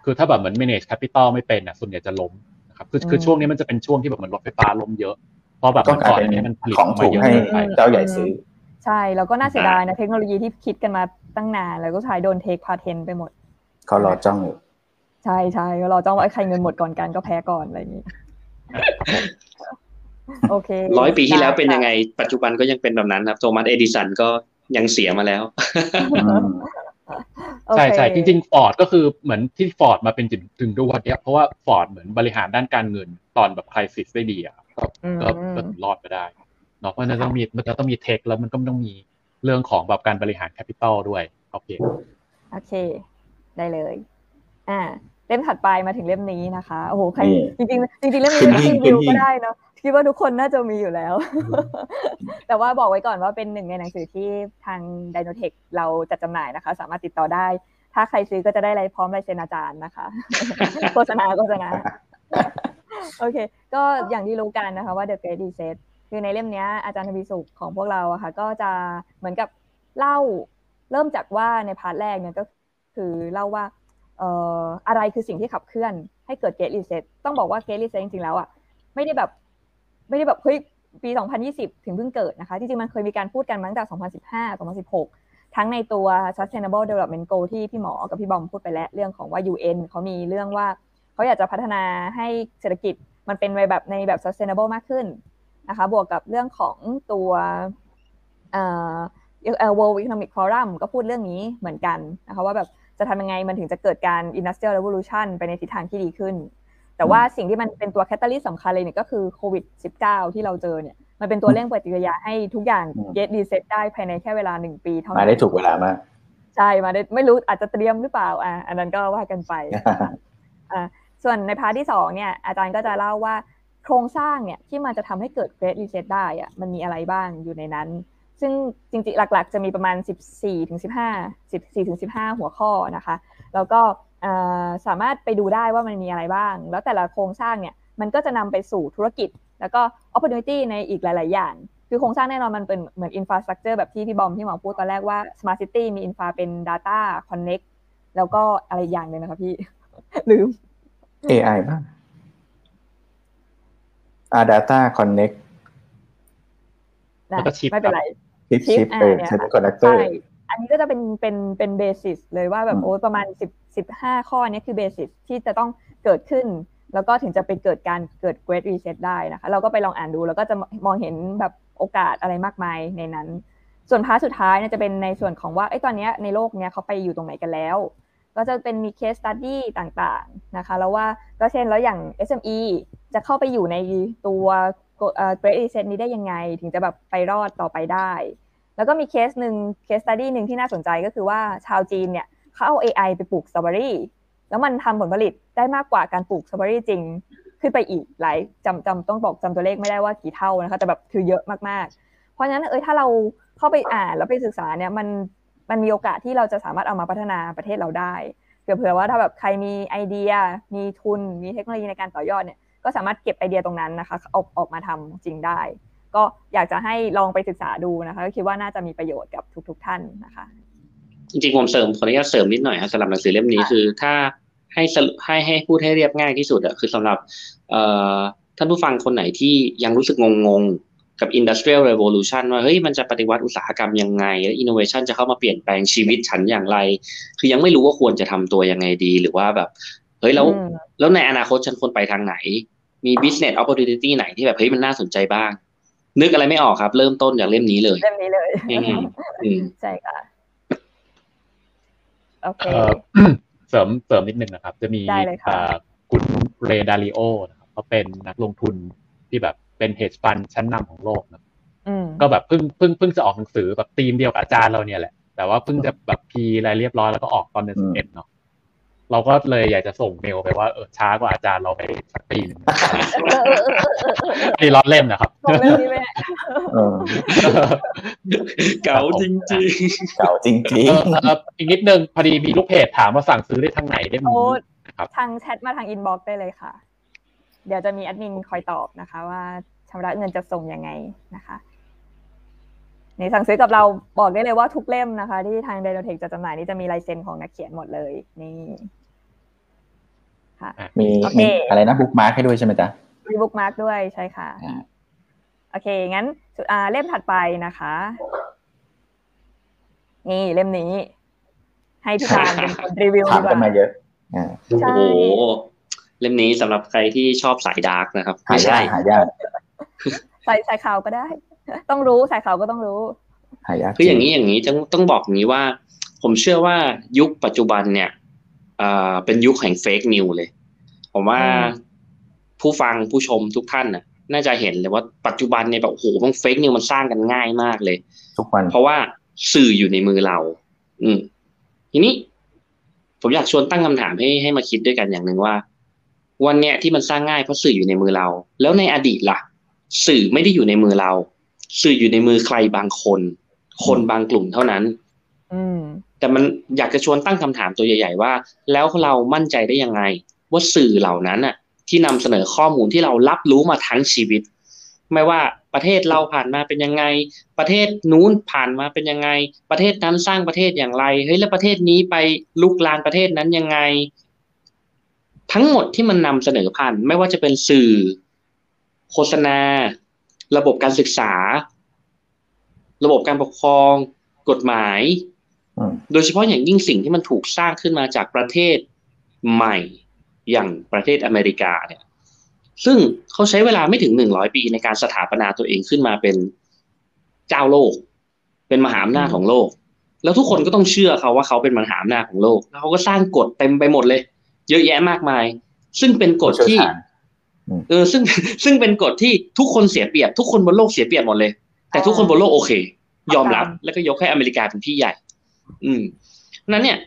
คือถ้าแบบเหมือน manage capital ไม่เป็นอ่ะส่วนใหญ่จะล้มนะครับคือช่วงนี้มันจะเป็นช่วงที่แบบเหมือนรถไฟฟ้าล้มเยอะเพราะแบบเมื่อก่อนนี้มันผลิตของถูกให้เจ้าใหญ่ซื้อใช่แล้วก็น่าเสียดายนะเทคโนโลยีที่คิดกันมาตั้งนานแล้วก็ใช้โดนเทคพาเทนไปหมดเขารอจ้องใช่ก็เราต้องว่าใครเงินหมดก่อนกันก็แพ้ก่อนอะไรอย่างนี้โอเค100ปีที่แล้วเป็นยังไงปัจจุบันก็ยังเป็นแบบนั้นครับโทมัสเอดิสันก็ยังเสียมาแล้วใช่ๆจริงๆฟอร์ดก็คือเหมือนที่ฟอร์ดมาเป็นถึงด้วยเนี่ยเพราะว่าฟอร์ดเหมือนบริหารด้านการเงินตอนแบบไครซิสได้ดีอ่ะก็รอดไปได้เนาะเพราะนั้นมันต้องมีเทคแล้วมันก็ต้องมีเรื่องของแบบการบริหารแคปิตอลด้วยโอเคได้เลยเล่มถัดไปมาถึงเล่มนี้นะคะโอ้โหใครจริงๆเล่มนี้เป็นรีวิวก็ได้เนาะคิดว่าทุกคนน่าจะมีอยู่แล้วแต่ว่าบอกไว้ก่อนว่าเป็นหนึ่งในหนังสือที่ทาง Dynotech เราจัดจำหน่ายนะคะสามารถติดต่อได้ถ้าใครซื้อก็จะได้พร้อมลายเซ็นอาจารย์นะคะโฆษณาโอเคก็อย่างที่รู้กันนะคะว่า The Great Reset คือในเล่มนี้อาจารย์ทวีสุขของพวกเราอะค่ะก็จะเหมือนกับเล่าเริ่มจากว่าในพาร์ทแรกเนี่ยก็คือเล่าว่าอะไรคือสิ่งที่ขับเคลื่อนให้เกิด Great Reset ต้องบอกว่า Great Reset จริงๆแล้วอ่ะไม่ได้แบบเฮ้ยปี2020ถึงเพิ่งเกิดนะคะจริงๆมันเคยมีการพูดกันตั้งแต่2015 2016ทั้งในตัว Sustainable Development Goals ที่พี่หมอกับพี่บอมพูดไปแล้วเรื่องของว่า UN เขามีเรื่องว่าเขาอยากจะพัฒนาให้เศรษฐกิจมันเป็นในแบบ Sustainable มากขึ้นนะคะบวกกับเรื่องของตัวWorld Economic Forum ก็พูดเรื่องนี้เหมือนกันนะคะว่าแบบจะทำยังไงมันถึงจะเกิดการ Industrial Revolution ไปในทิศทางที่ดีขึ้นแต่ว่าสิ่งที่มันเป็นตัวแคตตาลิสต์สำคัญเลยเนี่ยก็คือโควิด-19 ที่เราเจอเนี่ยมันเป็นตัวเร่งปฏิกิริยาให้ทุกอย่าง Get Reset ได้ภายในแค่เวลา1ปีเท่านั้นมาได้ถูกเวลามากใช่มาได้ไม่รู้อาจจะเตรียมหรือเปล่าอันนั้นก็ว่ากันไปส่วนในพาร์ทที่2เนี่ยอาจารย์ก็จะเล่าว่าโครงสร้างเนี่ยที่มันจะทำให้เกิด Get Reset ได้อะมันมีอะไรบ้างอยู่ในนั้น ซึ่งจริงๆหลักๆจะมีประมาณ14-15หัวข้อนะคะแล้วก็สามารถไปดูได้ว่ามันมีอะไรบ้างแล้วแต่ละโครงสร้างเนี่ยมันก็จะนำไปสู่ธุรกิจแล้วก็ opportunity ในอีกหลายๆอย่างคือโครงสร้างแน่นอนมันเป็นเหมือน infrastructure แบบที่พี่บอมพี่หมอพูดตอนแรกว่า smart city มี infra เป็น data connect แล้วก็อะไรอย่างนึงนะคะพี่ลืม AI บ้างdata connect แล้วก็ Chip ไม่เป็นไร Chip ใช้ connector อันนี้ก็จะเป็นเบสิสเลยว่าแบบโอ้ประมาณ10-15ข้อนี้คือเบสิสที่จะต้องเกิดขึ้นแล้วก็ถึงจะเป็นเกิด Great Reset ได้นะคะเราก็ไปลองอ่านดูแล้วก็จะมองเห็นแบบโอกาสอะไรมากมายในนั้นส่วนพาร์ทสุดท้ายเนี่ยจะเป็นในส่วนของว่าตอนนี้ในโลกเนี้ยเขาไปอยู่ตรงไหนกันแล้วก็จะเป็นมี Case Study ต่างๆนะคะแล้วว่าก็เช่นแล้วอย่าง SME จะเข้าไปอยู่ในตัว Great Reset นี้ได้ยังไงถึงจะแบบไปรอดต่อไปได้แล้วก็มีCase Study นึงที่น่าสนใจก็คือว่าชาวจีนเนี่ยเขาเอา AI ไปปลูกสตรอเบอรี่แล้วมันทำผลผลิตได้มากกว่าการปลูกสตรอเบอรี่จริงขึ้นไปอีกหลายจำต้องบอกจำตัวเลขไม่ได้ว่ากี่เท่านะคะแต่แบบคือเยอะมากๆเพราะฉะนั้นถ้าเราเข้าไปอ่านแล้วไปศึกษาเนี่ยมันมีโอกาสที่เราจะสามารถเอามาพัฒนาประเทศเราได้เผื่อว่าถ้าแบบใครมีไอเดียมีทุนมีเทคโนโลยีในการต่อยอดเนี่ยก็สามารถเก็บไอเดียตรงนั้นนะคะออกมาทำจริงได้ก็อยากจะให้ลองไปศึกษาดูนะคะก็คิดว่าน่าจะมีประโยชน์กับทุกท่านนะคะจริงๆผมขออนุญาตเสริมนิดหน่อยครับสำหรับหนังสือเล่มนี้คือถ้าให้พูดให้เรียบง่ายที่สุดคือสำหรับท่านผู้ฟังคนไหนที่ยังรู้สึกงงๆกับ Industrial Revolution ว่าเฮ้ยมันจะปฏิวัติอุตสาหกรรมยังไงแล้ว Innovation จะเข้ามาเปลี่ยนแปลงชีวิตฉันอย่างไรคือยังไม่รู้ว่าควรจะทำตัวยังไงดีหรือว่าแบบเฮ้ยแล้วในอนาคตฉันควรไปทางไหนมี Business Opportunity ไหนที่แบบเฮ้ยมันน่าสนใจบ้างนึกอะไรไม่ออกครับเริ่มต้นจากเล่มนี้เลยใช่ค่ะOkay. เสริมนิดนึงนะครับจะมีคุณเรดาริโอนะครับเขาเป็นนักลงทุนที่แบบเป็นเฮดฟันชั้นนำของโลกนะก็แบบเพิ่งจะออกหนังสือแบบธีมเดียวกับอาจารย์เราเนี่ยแหละแต่ว่าเพิ่งจะแบบพีรายเรียบร้อยแล้วก็ออกตอนเดือน11เนาะเราก็เลยอยากจะส่งเมลไปว่าช้ากว่าอาจารย์เราไปสักปีนึงนี่ล็อตเล่มนะครับเก๋าจริงๆอีกนิดนึงพอดีมีลูกเพจถามว่าสั่งซื้อได้ทางไหนได้มั้ยครับทางแชทมาทางอินบ็อกซ์ได้เลยค่ะเดี๋ยวจะมีแอดมินคอยตอบนะคะว่าชำระเงินจะส่งยังไงนะคะในสั่งซื้อกับเราบอกได้เลยว่าทุกเล่มนะคะที่ทาง Dynotech จะจำหน่ายนี่จะมีลายเซ็นของนักเขียนหมดเลยนี่ค่ะมีอะไรนะบุ๊กมาร์คให้ด้วยใช่ไหมจ๊ะมีบุ๊กมาร์คด้วยใช่ค่ะโอเคงั้นเล่มถัดไปนะคะนี่เล่มนี้ให้พี่การเป็นคนรีวิวดีกว่าถามกันมาเยอะใช่เล่มนี้สำหรับใครที่ชอบสายดาร์กนะครับไม่ใช่สายขาวก็ได้ต้องรู้สายข่าวก็ต้องรู้คืออย่างนี้ต้องบอกอย่างนี้ว่าผมเชื่อว่ายุคปัจจุบันเนี่ยเป็นยุคแห่งเฟกนิวส์เลยผมว่าผู้ฟังผู้ชมทุกท่านน่าจะเห็นเลยว่าปัจจุบันเนี่ยแบบโอ้โหพวกเฟกนิวส์มันสร้างกันง่ายมากเลยทุกวันเพราะว่าสื่ออยู่ในมือเราทีนี้ผมอยากชวนตั้งคำถามให้มาคิดด้วยกันอย่างนึงว่าวันเนี้ยที่มันสร้างง่ายเพราะสื่ออยู่ในมือเราแล้วในอดีตล่ะสื่อไม่ได้อยู่ในมือเราสื่ออยู่ในมือใครบางคนบางกลุ่มเท่านั้นแต่มันอยากจะชวนตั้งคำถามตัวใหญ่ๆว่าแล้วเรามั่นใจได้ยังไงว่าสื่อเหล่านั้นน่ะที่นำเสนอข้อมูลที่เรารับรู้มาทั้งชีวิตไม่ว่าประเทศเราผ่านมาเป็นยังไงประเทศนู้นผ่านมาเป็นยังไงประเทศนั้นสร้างประเทศอย่างไรเฮ้ยแล้วประเทศนี้ไปลุกลานประเทศนั้นยังไงทั้งหมดที่มันนำเสนอผ่านไม่ว่าจะเป็นสื่อโฆษณาระบบการศึกษาระบบการปกครองกฎหมายโดยเฉพาะอย่างยิ่งสิ่งที่มันถูกสร้างขึ้นมาจากประเทศใหม่อย่างประเทศอเมริกาเนี่ยซึ่งเขาใช้เวลาไม่ถึง100ปีในการสถาปนาตัวเองขึ้นมาเป็นเจ้าโลกเป็นมหาอำนาจของโลกแล้วทุกคนก็ต้องเชื่อเขาว่าเขาเป็นมหาอำนาจของโลกแล้วเขาก็สร้างกฎเต็มไปหมดเลยเยอะแยะมากมายซึ่งเป็นกฎที่ซึ่งเป็นกฎที่ทุกคนเสียเปรียบทุกคนบนโลกเสียเปรียบหมดเลยแต่ทุกคนบนโลกโอเคยอมรับแล้วก็ยกให้อเมริกาเป็นพี่ใหญ่นั้นเนี่ย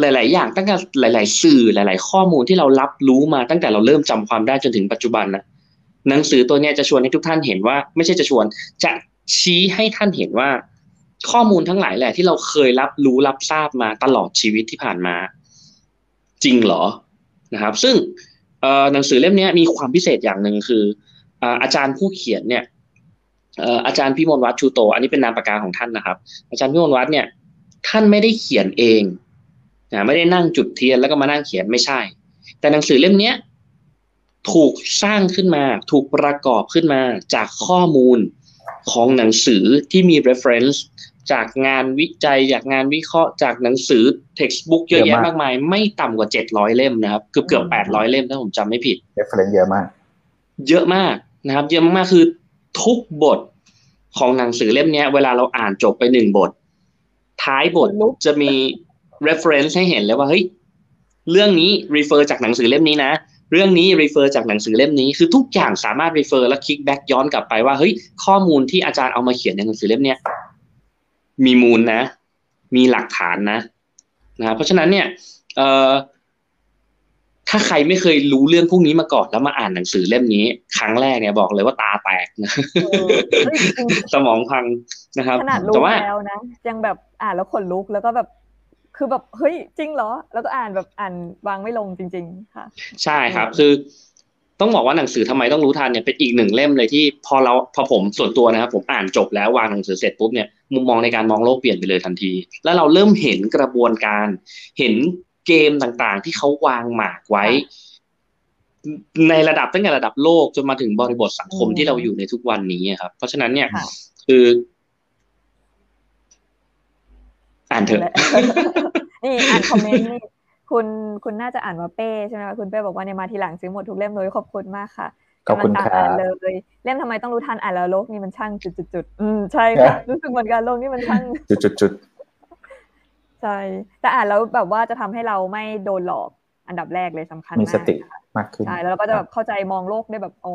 หลายๆอย่างตั้งแต่หลายๆสื่อหลายๆข้อมูลที่เรารับรู้มาตั้งแต่เราเริ่มจำความได้จนถึงปัจจุบันนะหนังสือตัวนี้จะชวนให้ทุกท่านเห็นว่าไม่ใช่จะชวนจะ ชี้ให้ท่านเห็นว่าข้อมูลทั้งหลายแหละที่เราเคยรับรู้รับทราบมาตลอดชีวิตที่ผ่านมาจริงเหรอนะครับซึ่งหนังสือเล่มนี้มีความพิเศษอย่างหนึ่งคืออาจารย์ผู้เขียนเนี่ยอาจารย์พิมลวัฒน์ชูโตอันนี้เป็นนามปากกาของท่านนะครับอาจารย์พิมลวัฒน์เนี่ยท่านไม่ได้เขียนเองนะไม่ได้นั่งจุดเทียนแล้วก็มานั่งเขียนไม่ใช่แต่หนังสือเล่มนี้ถูกสร้างขึ้นมาถูกประกอบขึ้นมาจากข้อมูลของหนังสือที่มี reference จากงานวิจัยจากงานวิเคราะห์จากหนังสือ textbook เยอะแยะมากมายไม่ต่ำกว่า700เล่มนะครับเกือบ800เล่มถ้าผมจำไม่ผิด reference เยอะมากนะครับเยอะมากคือทุกบทของหนังสือเล่มนี้เวลาเราอ่านจบไป1บทท้ายบทจะมี reference ให้เห็นเลยว่าเฮ้ยเรื่องนี้ refer จากหนังสือเล่มนี้นะเรื่องนี้ refer จากหนังสือเล่มนี้คือทุกอย่างสามารถ refer และ kick back ย้อนกลับไปว่าเฮ้ยข้อมูลที่อาจารย์เอามาเขียนในหนังสือเล่มเนี้ยมีมูลนะมีหลักฐานนะเพราะฉะนั้นเนี่ยถ้าใครไม่เคยรู้เรื่องพวกนี้มาก่อนแล้วมาอ่านหนังสือเล่มนี้ครั้งแรกเนี่ยบอกเลยว่าตาแตกนะสมองพังนะครับแต่ว่ายังแบบอ่านแล้วขนลุกแล้วก็แบบคือแบบเฮ้ยจริงเหรอแล้วก็อ่านแบบอ่านวางไม่ลงจริงๆค่ะใช่ครับคือต้องบอกว่าหนังสือทำไมต้องรู้ทันเนี่ยเป็นอีกหนึ่งเล่มเลยที่พอผมส่วนตัวนะครับผมอ่านจบแล้ววางหนังสือเสร็จปุ๊บเนี่ยมุมมองในการมองโลกเปลี่ยนไปเลยทันทีแล้วเราเริ่มเห็นกระบวนการเห็นเกมต่างๆที่เขาวางหมากไว้ในระดับตั้งแต่ระดับโลกจนมาถึงบริบทสังคมที่เราอยู่ในทุกวันนี้ครับเพราะฉะนั้นเนี่ยคืออ่านเถอะนี่อ่านคอมเมนต์นี่คุณน่าจะอ่านว่าเป้ใช่ไหมคะคุณเป้บอกว่าเนี่ยมาทีหลังซื้อหมดทุกเล่มเลยขอบคุณมากค่ะขอบคุณค่ะอ่านเลยเล่มทำไมต้องรู้ทันอ่านแล้วโลกนี่มันช่างจุดๆๆใช่ค่ะรู้สึกเหมือนกันโลกนี่มันช่างจุดๆใช่แต่อ่านแล้วแบบว่าจะทำให้เราไม่โดนหลอกอันดับแรกเลยสำคัญมากมีสติมากขึ้นใช่แล้วเราก็จะแบบเข้าใจมองโลกได้แบบอ๋อ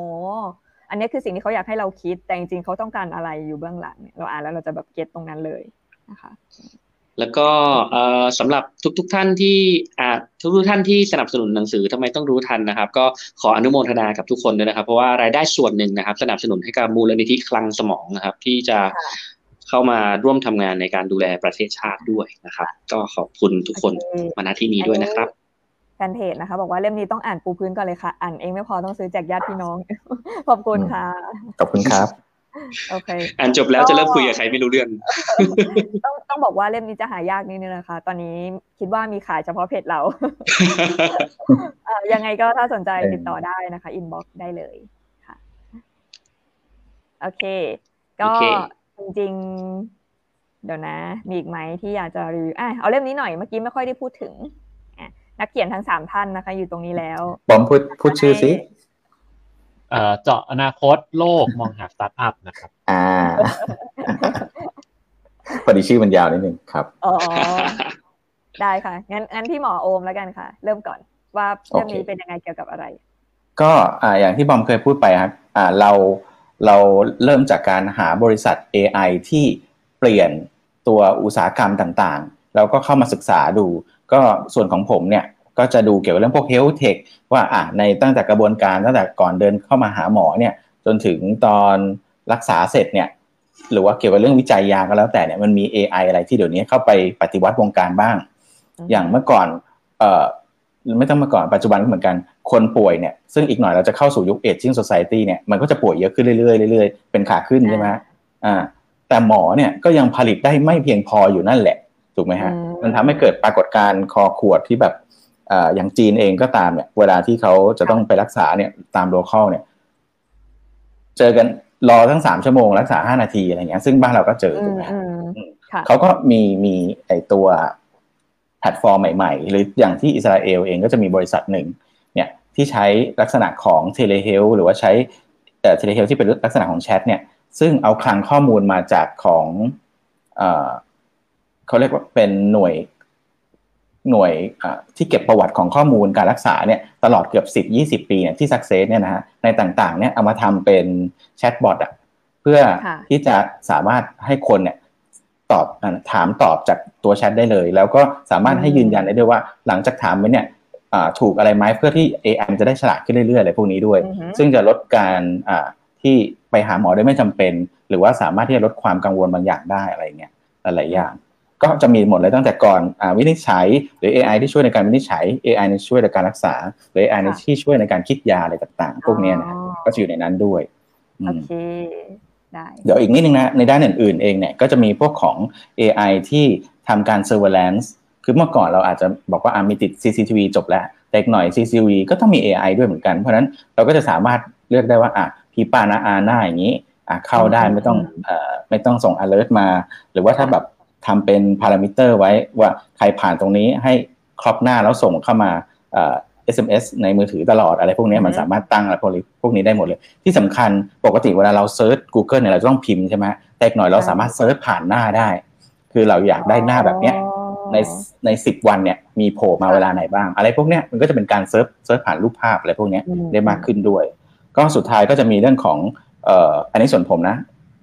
อันนี้คือสิ่งที่เขาอยากให้เราคิดแต่จริงๆเขาต้องการอะไรอยู่เบื้องหลังเราอ่านแล้วเราจะแบบเก็ตตรงนั้นเลยนะคะแล้วก็สำหรับทุกท่านที่สนับสนุนหนังสือทำไมต้องรู้ทันนะครับก็ขออนุโมทนากับทุกคนด้วยนะครับเพราะว่ารายได้ส่วนหนึ่งนะครับสนับสนุนให้กับมูลนิธิคลังสมองนะครับที่จะเข้ามาร่วมทำงานในการดูแลประเทศชาติด้วยนะครับก็ขอบคุณทุกคนมาณที่นี้ด้วยนะครับแฟนเพจนะคะบอกว่าเล่มนี้ต้องอ่านปูพื้นก่อนเลยค่ะอ่านเองไม่พอต้องซื้อแจกญาติพี่น้องขอบคุณค่ะขอบคุณครับโอเคอ่านจบแล้วจะเริ่มคุยกับใครไม่รู้เรื่องต้องบอกว่าเล่มนี้จะหายากนิดนึงนะคะตอนนี้คิดว่ามีขายเฉพาะเพจเรายังไงก็ถ้าสนใจติดต่อได้นะคะอินบ็อกซ์ได้เลยค่ะโอเคก็จริงๆเดี๋ยวนะมีอีกไหมที่อยากจะรีวิวเอาเล่มนี้หน่อยเมื่อกี้ไม่ค่อยได้พูดถึงนักเขียนทั้ง3ท่านนะคะอยู่ตรงนี้แล้วบอมพูดชื่อสิเจาะอนาคตโลกมองหาสตาร์ทอัพนะครับพอดีชื่อมันยาวนิดนึงครับอ๋อได้ค่ะงั้นพี่หมอโอมแล้วกันค่ะเริ่มก่อนว่าเรื่องนี้เป็นยังไงเกี่ยวกับอะไรก็อย่างที่บอมเคยพูดไปครับเราเริ่มจากการหาบริษัท AI ที่เปลี่ยนตัวอุตสาหกรรมต่างๆแล้วก็เข้ามาศึกษาดูก็ส่วนของผมเนี่ยก็จะดูเกี่ยวกับเรื่องพวก health tech ว่าในตั้งแต่กระบวนการตั้งแต่ก่อนเดินเข้ามาหาหมอเนี่ยจนถึงตอนรักษาเสร็จเนี่ยหรือว่าเกี่ยวกับเรื่องวิจัยยาก็แล้วแต่เนี่ยมันมี AI อะไรที่เดี๋ยวนี้เข้าไปปฏิวัติวงการบ้างอย่างเมื่อก่อนไม่ต้องเมื่อก่อนปัจจุบันก็เหมือนกันคนป่วยเนี่ยซึ่งอีกหน่อยเราจะเข้าสู่ยุค Aging Society เนี่ยมันก็จะป่วยเยอะขึ้นเรื่อยๆเป็นขาขึ้นใช่ไหมแต่หมอเนี่ยก็ยังผลิตได้ไม่เพียงพออยู่นั่นแหละถูกไหมฮะมันทำให้เกิดปรากฏการณ์คอขวดที่แบบอย่างจีนเองก็ตามเนี่ยเวลาที่เขาจะต้องไปรักษาเนี่ยตามโลคอลเนี่ยเจอกันรอทั้ง3ชั่วโมงรักษา5นาทีอะไรเงี้ยซึ่งบ้านเราก็เจอถูกไหมเขาก็มีไอตัวแพลตฟอร์มใหม่ๆหรืออย่างที่อิสราเอลเองก็จะมีบริษัทหนึ่งเนี่ยที่ใช้ลักษณะของเทเลเฮลหรือว่าใช้เทเลเฮลที่เป็นลักษณะของแชทเนี่ยซึ่งเอาคลังข้อมูลมาจากของเขาเรียกว่าเป็นหน่วยที่เก็บประวัติของข้อมูลการรักษาเนี่ยตลอดเกือบ10 20ปีเนี่ยที่ซักเซสเนี่ยนะฮะในต่างๆเนี่ยเอามาทำเป็นแชทบอทเพื่อที่จะสามารถให้คนเนี่ยตอบถามตอบจากตัวแชทได้เลยแล้วก็สามารถให้ยืนยันได้ด้วยว่าหลังจากถามไปเนี่ยถูกอะไรไหมเพื่อที่ AI จะได้ฉลาดขึ้นเรื่อยๆอะไรพวกนี้ด้วยซึ่งจะลดการ ที่ไปหาหมอโดยไม่จำเป็นหรือว่าสามารถที่จะลดความกังวลบางอย่างได้อะไรเงี้ยหลายอย่างก็จะมีหมดเลยตั้งแต่ก่อนวินิจฉัยหรือ AI ที่ช่วยในการวินิจฉัย AI ในช่วยในการรักษาหรือ AI ในที่ช่วยในการคิดยาอะไรต่างๆพวกนี้นะก็จะอยู่ในนั้นด้วยโอเคได้เดี๋ยวอีกนิดนึงนะในด้านอื่นๆเองเนี่ยก็จะมีพวกของ AI ที่ทำการ surveillance คือเมื่อก่อนเราอาจจะบอกว่ามีติด CCTV จบแล้วแต่อีกหน่อย CCTV ก็ต้องมี AI ด้วยเหมือนกันเพราะนั้นเราก็จะสามารถเลือกได้ว่าพี่ป้าน้าอาหน้าอย่างนี้เข้าได้ไม่ต้องส่ง alert มาหรือว่าถ้าแบบทำเป็นพารามิเตอร์ไว้ว่าใครผ่านตรงนี้ให้ครอบหน้าแล้วส่งเข้ามาSMS ในมือถือตลอดอะไรพวกนี้มันสามารถตั้งอะไรพวกนี้ได้หมดเลยที่สำคัญปกติเวลาเราเซิร์ช Google เนี่ยเราต้องพิมพ์ใช่ไหมแต่หน่อยเราสามารถเซิร์ชผ่านหน้าได้คือเราอยากได้หน้าแบบเนี้ยใน10วันเนี่ยมีโผล่มาเวลาไหนบ้างอะไรพวกเนี้ยมันก็จะเป็นการเซิร์ชผ่านรูปภาพอะไรพวกเนี้ยได้มากขึ้นด้วยก็สุดท้ายก็จะมีเรื่องของอันนี้ส่วนผมนะ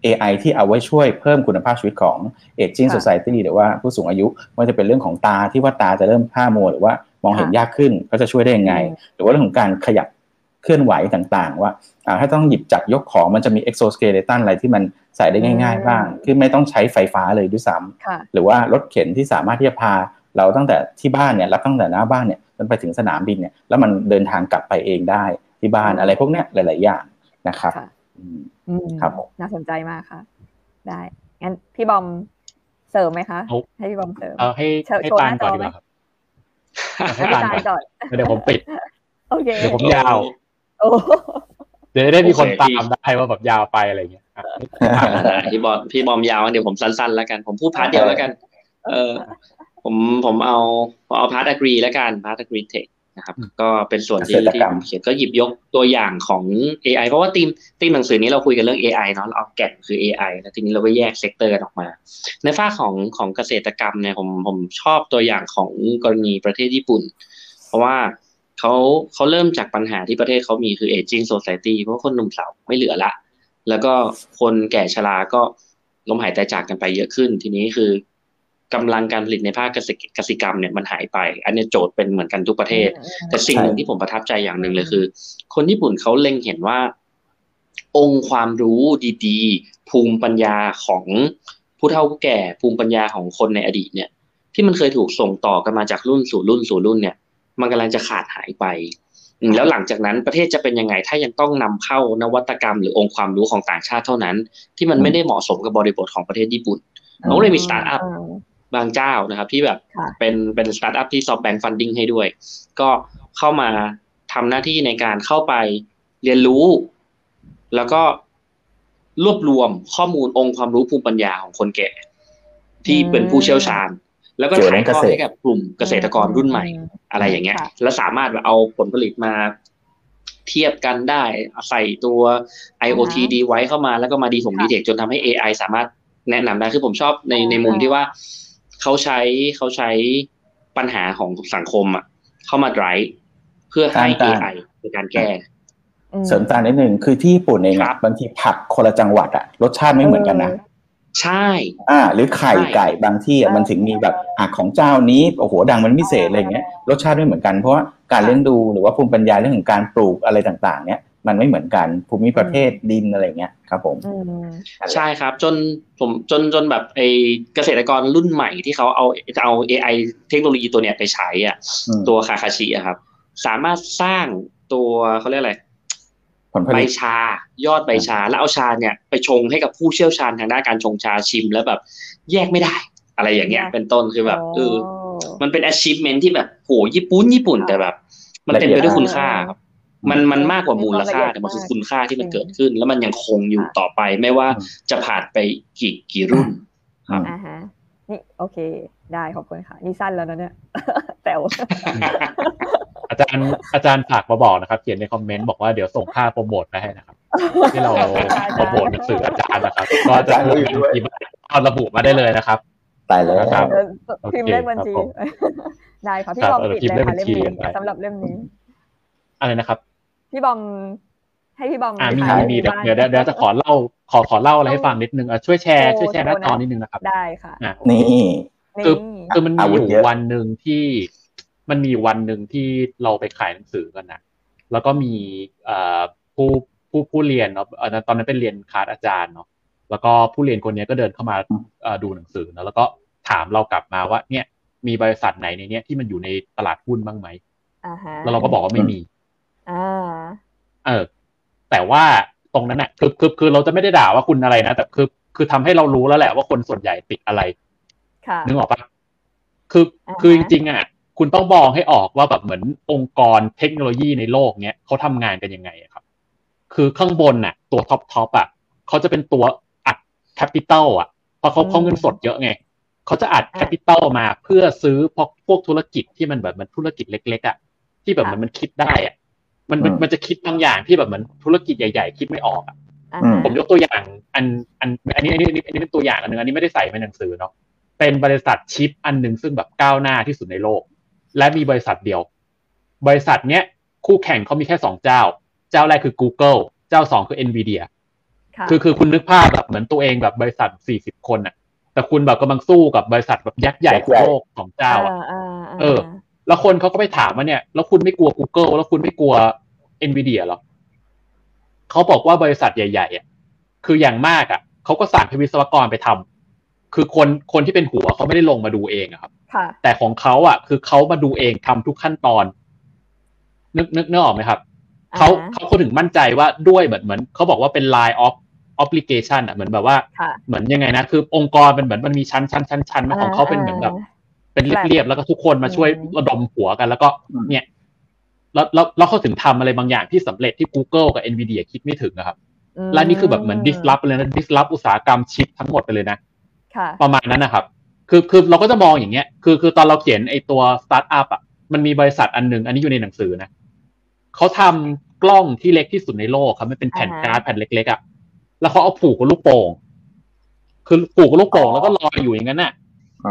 AI ที่เอาไว้ช่วยเพิ่มคุณภาพชีวิตของ Aging Society หรือว่าผู้สูงอายุไม่ว่าจะเป็นเรื่องของตาที่ว่าตาจะเริ่มพร่ามัวหรือว่ามองเห็นยากขึ้นก็จะช่วยได้ยังไงหรือว่าเรื่องของการขยับเคลื่อนไหวต่างๆว่าถ้าต้องหยิบจับยกของมันจะมี exoskeleton อะไรที่มันใส่ได้ง่ายๆบ้างคือไม่ต้องใช้ไฟฟ้าเลยด้วยซ้ำหรือว่ารถเข็นที่สามารถที่จะพาเราตั้งแต่ที่บ้านเนี่ยแล้วตั้งแต่หน้าบ้านเนี่ยจนไปถึงสนามบินเนี่ยแล้วมันเดินทางกลับไปเองได้ที่บ้านอะไรพวกเนี้ยหลายๆอย่างนะครับครับน่าสนใจมากค่ะได้งั้นพี่บอมเสริมไหมคะให้พี่บอมเสริมให้ตานก่อนดีกว่าครับให้ตานก่อนเดี๋ยวผมปิดโอเคเดี๋ยวผมยาวเดี๋ยวได้มีคนตามได้ว่าแบบยาวไปอะไรอย่างเงี้ยพี่บอมยาวเดี๋ยวผมสั้นๆแล้วกันผมพูดพาร์ทเดียวแล้วกันผมเอาพาร์ท agree แล้วกันพาร์ท agree techนะครับก็เป็นส่วนที่ผมเขียนก็หยิบยกตัวอย่างของ AI เพราะว่าทีมหนังสือนี้เราคุยกันเรื่อง AI เนาะเอาแก่นคือ AI แล้วทีนี้เราก็แยกเซกเตอร์ออกมาในฝ้าของเกษตรกรรมเนี่ยผมชอบตัวอย่างของกรณีประเทศญี่ปุ่นเพราะว่าเขาเริ่มจากปัญหาที่ประเทศเขามีคือ Aging Society เพราะคนหนุ่มสาวไม่เหลือละแล้วก็คนแก่ชราก็ล้มหายตายจากกันไปเยอะขึ้นทีนี้คือกำลังการผลิตในภาคเกษตรกรรมเนี่ยมันหายไปอันนี้โจทย์เป็นเหมือนกันทุกประเทศแต่สิ่งหนึ่งที่ผมประทับใจอย่างหนึ่งเลยคือคนญี่ปุ่นเขาเล็งเห็นว่าองค์ความรู้ดีๆภูมิปัญญาของผู้เฒ่าผู้แก่ภูมิปัญญาของคนในอดีตเนี่ยที่มันเคยถูกส่งต่อกันมาจากรุ่นสู่รุ่นสู่รุ่นเนี่ยมันกำลังจะขาดหายไปแล้วหลังจากนั้นประเทศจะเป็นยังไงถ้ายังต้องนำเข้านวัตกรรมหรือองค์ความรู้ของต่างชาติเท่านั้นที่มันไม่ได้เหมาะสมกับบริบทของประเทศญี่ปุ่นเขาเลยมีสตาร์ทอัพบางเจ้านะครับที่แบบเป็นสตาร์ทอัพที่ซอฟต์แบงค์ฟันดิ้งให้ด้วยก็เข้ามาทำหน้าที่ในการเข้าไปเรียนรู้แล้วก็รวบรวมข้อมูลองค์ความรู้ภูมิปัญญาของคนแก่ที่เป็นผู้เชี่ยวชาญแล้วก็ถ่ายทอดให้กับกลุ่มเกษตรกรรุ่นใหม่อะไรอย่างเงี้ยแล้วสามารถเอาผลผลิตมาเทียบกันได้ใส่ตัว IoT ดีไว้เข้ามาแล้วก็มาดีเทคจนทำให้ AI สามารถแนะนำได้คือผมชอบในมุมที่ว่าเขาใช้ปัญหาของสังคมอ่ะเข้ามาไดรฟ์เพื่อให้ AI ในการแก้เสริมตามนิดนึงคือที่ญี่ปุ่นเองบางทีผักคนละจังหวัดอ่ะรสชาติไม่เหมือนกันนะใช่หรือไข่ไก่บางที่มันถึงมีแบบของเจ้านี้โอ้โหดังมันพิเศษอะไรอย่างเงี้ยรสชาติไม่เหมือนกันเพราะว่าการเลี้ยงดูหรือว่าภูมิปัญญาเรื่องของการปลูกอะไรต่างๆเนี้ยมันไม่เหมือนกันภูมิประเทศดินอะไรเงี้ยครับผมใช่ครับจนแบบไอเกษตรกรรุ่นใหม่ที่เขาเอา AI เทคโนโลยีตัวเนี้ยไปใช้อ่ะตัวคาคาชิอ่ะครับสามารถสร้างตัวเขาเรียกอะไรใบชายอดใบชาแล้วเอาชาเนี่ยไปชงให้กับผู้เชี่ยวชาญทางด้านการชงชาชิมแล้วแบบแยกไม่ได้อะไรอย่างเงี้ยเป็นต้นคือแบบมันเป็น achievement ที่แบบโหญี่ปุ่นแต่แบบมันเต็มไปด้วยคุณค่าครับมันมากกว่ามูลค่าแต่มันคือคุณค่าที่มันเกิดขึ้นแล้วมันยังคงอยู่ต่อไปไม่ว่าจะผ่านไปกี่รุ่นนี่โอเคได้ขอบคุณค่ะนี่สั้นแล้วนะเนี่ยแต่อาจารย์ฝากมาบอกนะครับเขียนในคอมเมนต์บอกว่าเดี๋ยวส่งค่าโปรโมทไปให้นะครับที่เราโปรโมทหนังสืออาจารย์นะครับก็อาจารย์ระบุมาได้เลยนะครับตายแล้วครับพิมพ์เลขบัญชีได้ค่ะพี่บอมปิดเลยค่ะเล่มนี้สำหรับเล่มนี้อะไรนะครับพี่บอมให้พี่บอมมีเดี๋ยวจะขอเล่าอะไรให้ฟังนิดนึงช่วยแชร์หน้าจอนิดนึงนะครับได้ค่ะนี่คือมันมีอยู่วันนึงที่เราไปขายหนังสือกันนะแล้วก็มีผู้ ผู้เรียนเนาะตอนนั้นเป็นเรียนคลาสอาจารย์เนาะแล้วก็ผู้เรียนคนนี้ก็เดินเข้ามาดูหนังสือนะแล้วก็ถามเรากลับมาว่าเนี่ยมีบริษัทไหนในเนี้ยที่มันอยู่ในตลาดหุ้นบ้างไหมแล้วเราก็บอกว่าไม่มีแต่ว่าตรงนั้นน่ะคือเราจะไม่ได้ด่าว่าคุณอะไรนะแต่คือทำให้เรารู้แล้วแหละว่าคนส่วนใหญ่ติดอะไรนึกออกปะคือจริงๆอ่ะคุณต้องมองให้ออกว่าแบบเหมือนองค์กรเทคโนโลยีในโลกเนี้ยเขาทำงานกันยังไงครับคือข้างบนน่ะตัวท็อปอ่ะเขาจะเป็นตัวอัดแคปิตอลอ่ะเพราะเขาเงินสดเยอะไงเขาจะอัดแคปิตอลมาเพื่อซื้อพวกธุรกิจที่มันแบบมันธุรกิจเล็กๆอ่ะที่แบบมันคิดได้อ่ะมันจะคิดบางอย่างที่แบบเหมือนธุรกิจใหญ่ๆคิดไม่ออกอ่ะผมยกตัวอย่างอันนี้เป็นตัวอย่างอันนึงอันนี้ไม่ได้ใส่ในหนังสือเนาะเป็นบริษัทชิปอันนึงซึ่งแบบก้าวหน้าที่สุดในโลกและมีบริษัทเดียวบริษัทเนี้ยคู่แข่งเขามีแค่2เจ้าเจ้าแรกคือ Google เจ้า2คือ Nvidia คือคุณนึกภาพแบบเหมือนตัวเองแบบบริษัท40คนน่ะแต่คุณแบบกำลังสู้กับบริษัทแบบยักษ์ใหญ่ของโลกของเจ้าอ่ะแล้วคนเขาก็ไปถามว่าเนี่ยแล้วคุณไม่กลัว Google แล้วคุณไม่กลัว Nvidia หรอเขาบอกว่าบริษัทใหญ่ๆอ่ะคืออย่างมากอ่ะเขาก็สั่งให้วิศวกรไปทำคือคนที่เป็นหัวเขาไม่ได้ลงมาดูเองครับแต่ของเขาอ่ะคือเขามาดูเองทำทุกขั้นตอนนึกออกไหมครับเขาถึงมั่นใจว่าด้วยเหมือนเขาบอกว่าเป็น line of obligation อ่ะเหมือนแบบว่าเหมือนยังไงนะคือองค์กรมันเหมือนมันมีชั้นมาของเขาเป็นเหมือนแบบเป็นเรียบๆแล้วก็ทุกคนมาช่วยระดมหัวกันแล้วก็เนี่ยแล้วเขาถึงทำอะไรบางอย่างที่สำเร็จที่ Google กับ Nvidia คิดไม่ถึงนะครับและนี่คือแบบเหมือน disrupt เลยนะ disrupt อุตสาหกรรมชิปทั้งหมดไปเลยนะประมาณนั้นนะครับคือเราก็จะมองอย่างเงี้ยคือตอนเราเขียนไอ้ตัว startup อ่ะมันมีบริษัทอันนึงอันนี้อยู่ในหนังสือนะเขาทำกล้องที่เล็กที่สุดในโลกครับมันเป็นแผ่นการ์ดแผ่นเล็กๆอ่ะแล้วเขาเอาผูกกับลูกโป่งคือผูกกับลูกโป่งแล้วก็ลอยอยู่อย่างนั้นน่ะ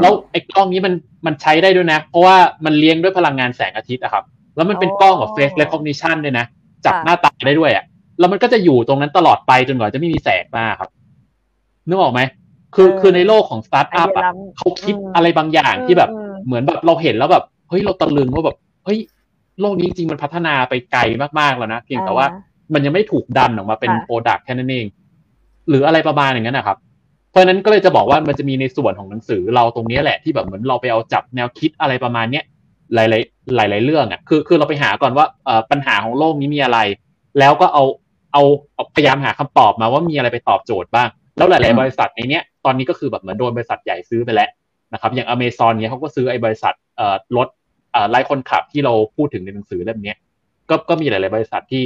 แล้วไอ้กล้องนี้มันใช้ได้ด้วยนะเพราะว่ามันเลี้ยงด้วยพลังงานแสงอาทิตย์อะครับแล้วมันเป็นกล้องกับ face recognition ด้วยนะจับหน้าตาได้ด้วยอ่ะแล้วมันก็จะอยู่ตรงนั้นตลอดไปจนกว่าจะไม่มีแสงมาครับนึกออกไหมคือในโลกของสตาร์ทอัพอ่ะเขาคิดอะไรบางอย่างที่แบบเหมือนแบบเราเห็นแล้วแบบเฮ้ยเราตะลึงว่าแบบเฮ้ยโลกนี้จริงมันพัฒนาไปไกลมากๆแล้วนะเพียงแต่ว่ามันยังไม่ถูกดันออกมาเป็นโปรดักต์แค่นั้นเองหรืออะไรประมาณอย่างนั้นนะครับเพราะนั้นก็เลยจะบอกว่ามันจะมีในส่วนของหนังสือเราตรงนี้แหละที่แบบเหมือนเราไปเอาจับแนวคิดอะไรประมาณเนี้ยหลายเรื่องอ่ะคือเราไปหาก่อนว่าปัญหาของโลกนี้มีอะไรแล้วก็เอาพยายามหาคำตอบมาว่ามีอะไรไปตอบโจทย์บ้างแล้วหลายๆบริษัทในเนี้ยตอนนี้ก็คือแบบเหมือนโดนบริษัทใหญ่ซื้อไปแล้วนะครับอย่าง Amazon เนี้ยเขาก็ซื้อไอ้บริษัทรถไร้คนขับที่เราพูดถึงในหนังสือเล่มนี้ก็มีหลายๆบริษัทที่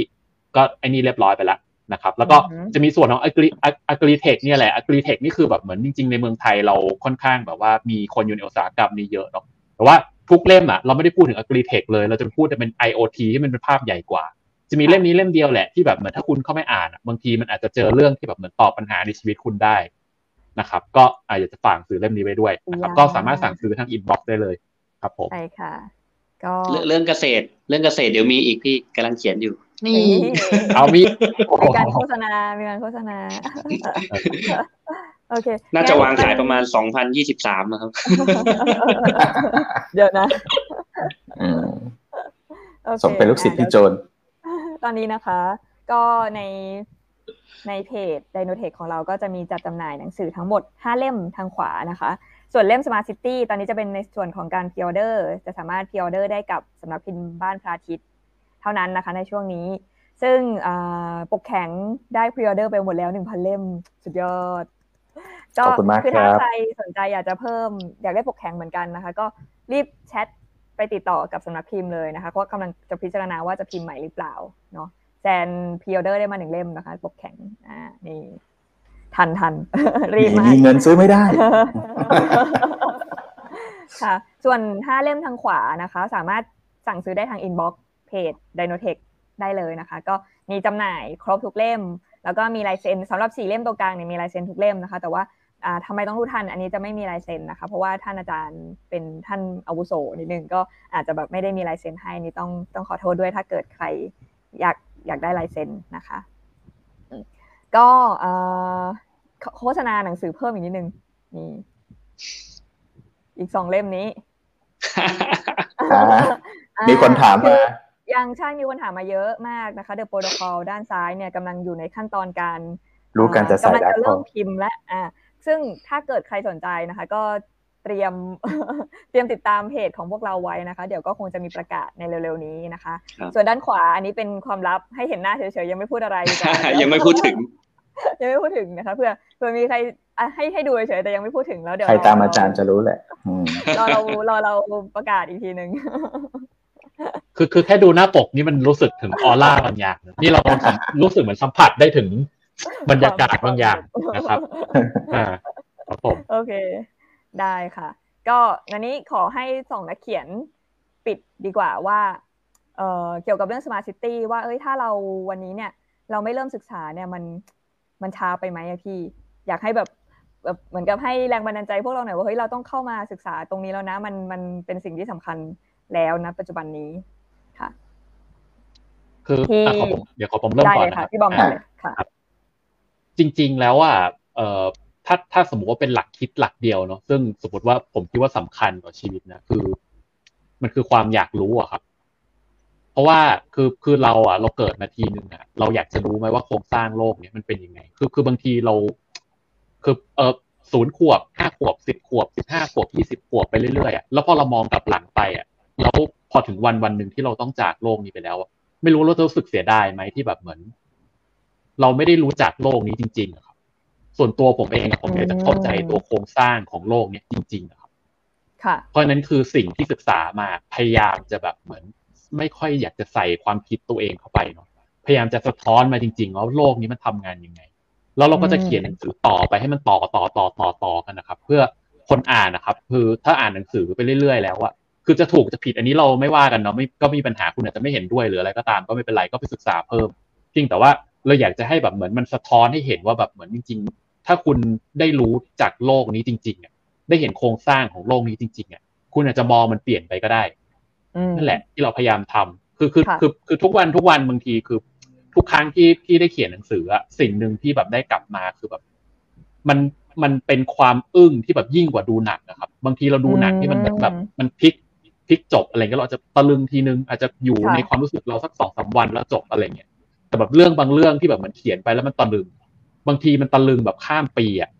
ก็ไอ้นี่เรียบร้อยไปแล้วนะครับแล้วก็จะมีส่วนของ Agritech เนี่ยแหละ Agritech นี่คือแบบเหมือนจริงๆในเมืองไทยเราค่อนข้างแบบว่ามีคนอยู่ในอุตสาหกรรมนี้เยอะเนาะแต่ว่าทุกเล่มอ่ะเราไม่ได้พูดถึง Agritech เลยเราจะพูดแต่เป็น IoT ที่มันเป็นภาพใหญ่กว่าจะมีเล่มนี้เล่มเดียวแหละที่แบบเหมือนถ้าคุณเข้าไม่อ่านบางทีมันอาจจะเจอเรื่องที่แบบเหมือนตอบปัญหาในชีวิตคุณได้นะครับก็อยากจะฝากสื่อเล่มนี้ไว้ด้วยนะครับก็สามารถสั่งซื้อทางอินบ็อกซ์ได้เลยครับผมใช่ค่ะก็เรื่องเกษตรเดี๋ยวมีอีกพี่กำลังเขียนอยู่นี่เอามีการโฆษณามีการโฆษณาโอเคน่าจะวางขายประมาณ2023นะครับเดี๋ยวนะสมเป็นลูกศิษย์พี่โจนตอนนี้นะคะก็ในเพจ Dynotech ของเราก็จะมีจัดจำหน่ายหนังสือทั้งหมด5เล่มทางขวานะคะส่วนเล่ม Smart City ตอนนี้จะเป็นในส่วนของการพรีออเดอร์จะสามารถพรีออเดอร์ได้กับสำนักพิมพ์บ้านพระอาทิตย์เท่านั้นนะคะในช่วงนี้ซึ่งปกแข็งได้พรีออเดอร์ไปหมดแล้ว 1,000 เล่มสุดยอดก็คือถ้าใครสนใจอยากจะเพิ่มอยากได้ปกแข็งเหมือนกันนะคะก็รีบแชทไปติดต่อกับสำนักพิมพ์เลยนะคะเพราะกำลังจะพิจารณาว่าจะพิมพ์ใหม่หรือเปล่าเนาะแซนพรีออเดอร์ได้มา1เล่มนะคะปกแข็งนี่ทันรีบมามีเงินซื้อไม่ได้ค่ะส่วน5เล่มทางขวานะคะสามารถสั่งซื้อได้ทางอินบ็อกซ์เพจ Dynotech ได้เลยนะคะก็มีจำหน่ายครบทุกเล่มแล้วก็มีลายเซ็นสำหรับ4เล่มตรงกลางเนี่ยมีลายเซ็นทุกเล่มนะคะแต่ว่าทำไมต้องรู้ทันอันนี้จะไม่มีลายเซ็นนะคะเพราะว่าท่านอาจารย์เป็นท่านอาวุโสนิดนึงก็อาจจะแบบไม่ได้มีลายเซ็นให้นี่ต้องขอโทษด้วยถ้าเกิดใครอยากได้ลายเซ็นนะคะก็โฆษณาหนังสือเพิ่มอีกนิดนึงนี่อีก2เล่มนี้มีคนถามมา ยังใช่มีปัญหามาเยอะมากนะคะเดอะโปรโตคอลด้านซ้ายเนี่ยกำลังอยู่ในขั้นตอนการรู้การจะใส่แล้วกำลังจะเริ่มพิมพ์และซึ่งถ้าเกิดใครสนใจนะคะก็เตรียมติดตามเพจของพวกเราไว้นะคะเดี๋ยวก็คงจะมีประกาศในเร็วๆนี้นะคะส่วนด้านขวาอันนี้เป็นความลับให้เห็นหน้าเฉยๆยังไม่พูดอะไรยังไม่พูดถึงนะคะเพื่อมีใครให้ดูเฉยๆแต่ยังไม่พูดถึงแล้วเดี๋ยวใครตามอาจารย์จะรู้แหละเราประกาศอีกทีนึงคือแค่ดูหน้าปกนี่มันรู้สึกถึงออร่าบางอย่างนี่เรารู้สึกเหมือนสัมผัสได้ถึงบรรยากาศบางอย่างนะครับครับผมโอเคได้ค่ะก็อันนี้ขอให้สองนักเขียนปิดดีกว่าว่าเกี่ยวกับเรื่อง Smart City ว่าถ้าเราวันนี้เนี่ยเราไม่เริ่มศึกษาเนี่ยมันช้าไปไหมพี่อยากให้แบบเหมือนกับให้แรงบันดาลใจพวกเราหน่อยว่าเราต้องเข้ามาศึกษาตรงนี้แล้วนะมันเป็นสิ่งที่สำคัญแล้วนะปัจจุบันนี้ค่ะคือเดี๋ยวขอผมเริ่มก่อนนะครับพี่บอมก่อนเลยค่ะจริงๆแล้วอ่ะถ้าสมมุติว่าเป็นหลักคิดหลักเดียวเนาะซึ่งสมมติว่าผมคิดว่าสำคัญต่อชีวิตนะคือมันคือความอยากรู้อะครับเพราะว่าคือเราอะเราเกิดมาทีนึงอะเราอยากจะรู้ไหมว่าโครงสร้างโลกเนี่ยมันเป็นยังไงคือบางทีเราคือ0ขวบ5ขวบ10ขวบ15ขวบ20ขวบไปเรื่อยๆอะแล้วพอเรามองกลับหลังไปอะแล้วพอถึงวันนึงที่เราต้องจากโลกนี้ไปแล้วอะไม่รู้เราจะรู้สึกเสียดายไหมที่แบบเหมือนเราไม่ได้รู้จักโลกนี้จริงๆครับส่วนตัวผมเองผมอยากจะเข้าใจตัวโครงสร้างของโลกนี้จริงๆครับค่ะเพราะนั้นคือสิ่งที่ศึกษามาพยายามจะแบบเหมือนไม่ค่อยอยากจะใส่ความคิดตัวเองเข้าไปเนาะพยายามจะสะท้อนมาจริงๆว่าโลกนี้มันทำงานยังไงแล้วเราก็จะเขียนหนังสือต่อไปให้มันต่อกันนะครับเพื่อคนอ่านนะครับคือถ้าอ่านหนังสือไปเรื่อยๆแล้วอะคือจะถูกจะผิดอันนี้เราไม่ว่ากันเนาะไม่ก็มีปัญหาคุณอาจจะไม่เห็นด้วยหรืออะไรก็ตามก็ไม่เป็นไรก็ไปศึกษาเพิ่มจริงแต่ว่าเราอยากจะให้แบบเหมือนมันสะท้อนให้เห็นว่าแบบเหมือนจริงๆถ้าคุณได้รู้จากโลกนี้จริงๆเนี่ยได้เห็นโครงสร้างของโลกนี้จริงๆเนี่ยคุณอาจจะมองมันเปลี่ยนไปก็ได้นั่นแหละที่เราพยายามทำคือทุกวันบางทีคือทุกครั้งที่ได้เขียนหนังสืออะสิ่งนึงที่แบบได้กลับมาคือแบบมันเป็นความอึ้งที่แบบยิ่งกว่าดูหนังนะครับบางทีเราดูหนังที่มันแบบมันพลิกจบอะไรเงี้ยเราอาจจะตะลึงทีนึงอาจจะอยู่ในความรู้สึกเราสัก 2-3 วันแล้วจบอะไรเงี้ยแต่แบบเรื่องบางเรื่องที่แบบมันเขียนไปแล้วมันตะลึงบางทีมันตะลึงแบบข้ามปีอ่ะ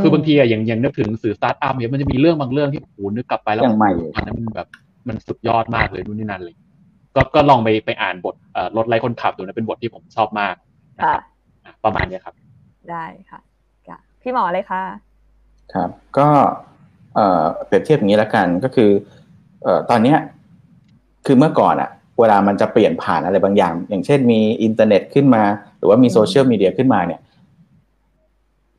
คือบางทีอ่ะอย่างนึกถึงหนังสือสตาร์ทอัพเนี่ยมันจะมีเรื่องบางเรื่องที่โหนึกกลับไปแล้วอันนั้นมันแบบมันสุดยอดมากเลยนู่นนี่นั่นเลยก็ลองไปอ่านบทรถไร้คนขับดูนะเป็นบทที่ผมชอบมากนะครับประมาณนี้ครับได้ค่ะพี่หมอเลยค่ะครับก็เปรียบเทียบอย่างนี้ละกันก็คือตอนนี้คือเมื่อก่อนอ่ะเวลามันจะเปลี่ยนผ่านอะไรบางอย่างอย่างเช่นมีอินเทอร์เน็ตขึ้นมาหรือว่ามีโซเชียลมีเดียขึ้นมาเนี่ย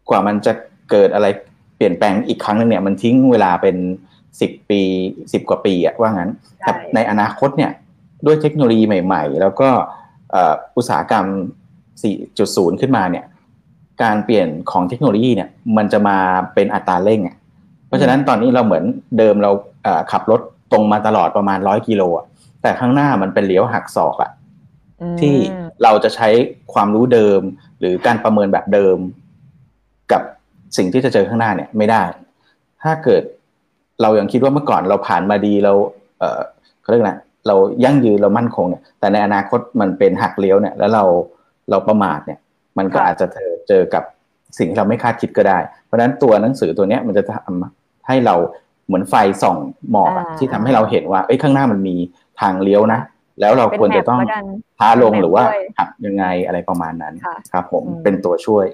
กว่ามันจะเกิดอะไรเปลี่ยนแปลงอีกครั้งนึงเนี่ยมันทิ้งเวลาเป็น10ปี10กว่าปีอ่ะว่างั้นแต่ในอนาคตเนี่ยด้วยเทคโนโลยีใหม่ๆแล้วก็อุตสาหกรรม 4.0 ขึ้นมาเนี่ยการเปลี่ยนของเทคโนโลยีเนี่ยมันจะมาเป็นอัตราเร่งอ่ะเพราะฉะนั้นตอนนี้เราเหมือนเดิมเราขับรถตรงมาตลอดประมาณ100กิโลอ่ะแต่ข้างหน้ามันเป็นเลี้ยวหักศอกอ่ะที่เราจะใช้ความรู้เดิมหรือการประเมินแบบเดิมกับสิ่งที่จะเจอข้างหน้าเนี่ยไม่ได้ถ้าเกิดเรายังคิดว่าเมื่อก่อนเราผ่านมาดีเราเขาเรียกอะไรเรายั่งยืนเรามั่นคงเนี่ยแต่ในอนาคตมันเป็นหักเลี้ยวเนี่ยแล้วเราประมาทเนี่ยมันก็อาจจะเจอกับสิ่งที่เราไม่คาดคิดก็ได้เพราะฉะนั้นตัวหนังสือตัวเนี้ยมันจะทำให้เราเหมือนไฟส่องหมอกที่ทำให้เราเห็นว่าข้างหน้ามันมีทางเลี้ยวนะแล้วเราควรจะต้องช้าลงหรือว่าหักยังไงอะไรประมาณนั้นครับผมเป็นตัวช่วย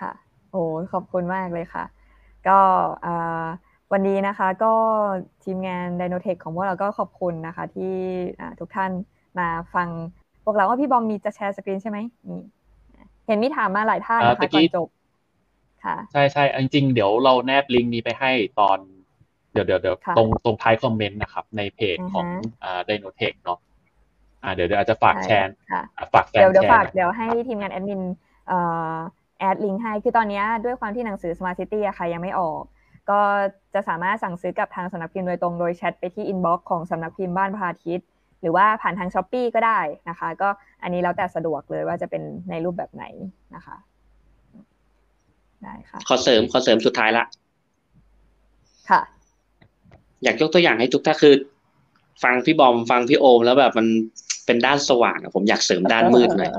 ค่ะโอ้ขอบคุณมากเลยค่ะก็วันนี้นะคะก็ทีมงาน Dynotech ของพวกเราก็ขอบคุณนะคะที่ทุกท่านมาฟังพวกเราว่าพี่บอมมีจะแชร์สกรีนใช่ไหมเห็นมีถามมาหลายท่านนะคะก่อนจบค่ะใช่ๆจริงๆเดี๋ยวเราแนบลิงก์นี้ไปให้ตอนเดี๋ยวตรงท้ายคอมเมนต์นะครับในเพจของDynotech เนาะเดี๋ยวอาจจะฝากแชร์เดี๋ยวให้ทีมงานแอดมินแอดลิงก์ให้คือตอนนี้ด้วยความที่หนังสือ Smart City อะค่ะยังไม่ออกก็จะสามารถสั่งซื้อกับทางสำนักพิมพ์โดยตรงโดยแชทไปที่อินบ็อกซ์ของสำนักพิมพ์บ้านพาทิตย์หรือว่าผ่านทาง Shopee ก็ได้นะคะก็อันนี้แล้วแต่สะดวกเลยว่าจะเป็นในรูปแบบไหนนะคะได้ค่ะขอเสริมสุดท้ายละค่ะอยากยกตัวอย่างให้ทุกท่านคือฟังพี่บอมฟังพี่โอมแล้วแบบมัน เป็นด้านสว่างผมอยากเสริมด้านมืดหน่อย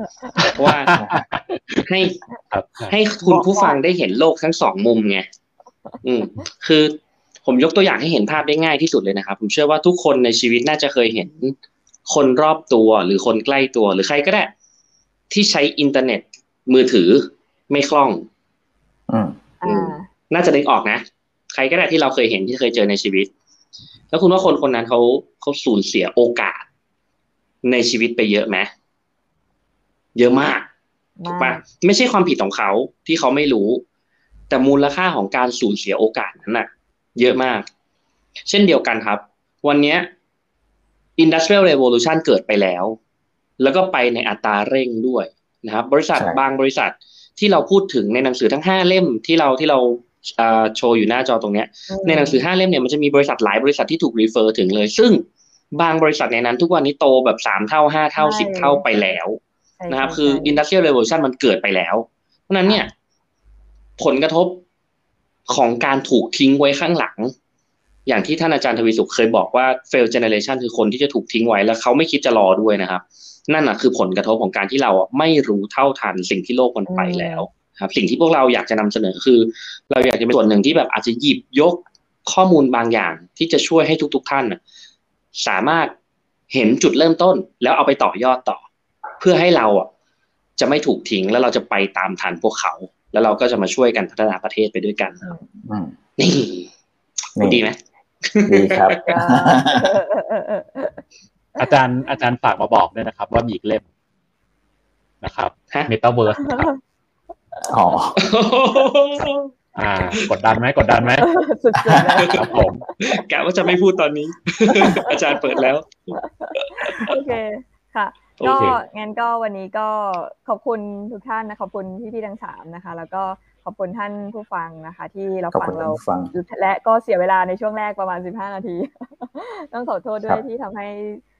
ว่าให้คุณผู้ฟังได้เห็นโลกทั้งสองมุมไงคือผมยกตัวอย่างให้เห็นภาพได้ง่ายที่สุดเลยนะครับผมเชื่อว่าทุกคนในชีวิตน่าจะเคยเห็นคนรอบตัวหรือคนใกล้ตัวหรือใครก็ได้ที่ใช้อินเทอร์เน็ตมือถือไม่คล่องน่าจะนึกออกนะใครก็ได้ที่เราเคยเห็นที่เคยเจอในชีวิตแล้วคุณว่าคนนั้นเขาสูญเสียโอกาสในชีวิตไปเยอะไหมเยอะมากถูกป่ะไม่ใช่ความผิดของเขาที่เขาไม่รู้แต่มูลค่าของการสูญเสียโอกาสนั้นน่ะเยอะมากเช่นเดียวกันครับวันนี้ Industrial Revolution เกิดไปแล้วแล้วก็ไปในอัตราเร่งด้วยนะครับบริษัทบางบริษัทที่เราพูดถึงในหนังสือทั้ง5เล่มที่เราโชว์อยู่หน้าจอตรงนี้ในหนังสือ5เล่มเนี่ยมันจะมีบริษัทหลายบริษัทที่ถูกรีเฟอร์ถึงเลยซึ่งบางบริษัทในนั้นทุกวันนี้โตแบบ3เท่า5เท่า10เท่าไปแล้วนะครับคือ Industrial Revolution มันเกิดไปแล้วเพราะนั้นเนี่ยผลกระทบของการถูกทิ้งไว้ข้างหลังอย่างที่ท่านอาจารย์ทวีสุขเคยบอกว่า fail generation คือคนที่จะถูกทิ้งไว้แล้วเขาไม่คิดจะรอด้วยนะครับนั่นน่ะคือผลกระทบของการที่เราไม่รู้เท่าทันสิ่งที่โลกมันไปแล้วครับสิ่งที่พวกเราอยากจะนำเสนอคือเราอยากจะเป็นส่วนหนึ่งที่แบบอาจจะหยิบยกข้อมูลบางอย่างที่จะช่วยให้ทุกท่านสามารถเห็นจุดเริ่มต้นแล้วเอาไปต่อยอดต่อเพื่อให้เราจะไม่ถูกทิ้งแล้วเราจะไปตามทันพวกเขาแล้วเราก็จะมาช่วยกันพัฒนาประเทศไปด้วยกันนี่ดีไหมดีครับอาจารย์ฝากมาบอกด้วยนะครับว่ามีอีกเล่มนะครับMetaverseครับอ๋อกดดันไหมสุดๆครับผมแกว่าจะไม่พูดตอนนี้อาจารย์เปิดแล้วโอเคค่ะก็งั้นก็วันนี้ก็ขอบคุณทุกท่านนะขอบคุณพี่ๆทั้ง3นะคะแล้วก็ขอบคุณท่านผู้ฟังนะคะที่เราฟังเราและก็เสียเวลาในช่วงแรกประมาณ15นาทีต้องขอโทษด้วยที่ทำให้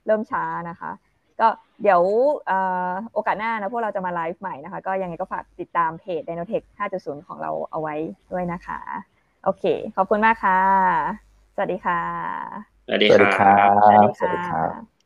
เริ่มช้านะคะก็เดี๋ยวโอกาสหน้านะพวกเราจะมาไลฟ์ใหม่นะคะก็ยังไงก็ฝากติดตามเพจ Dynotech 5.0 ของเราเอาไว้ด้วยนะคะโอเคขอบคุณมากค่ะสวัสดีค่ะสวัสดีครับ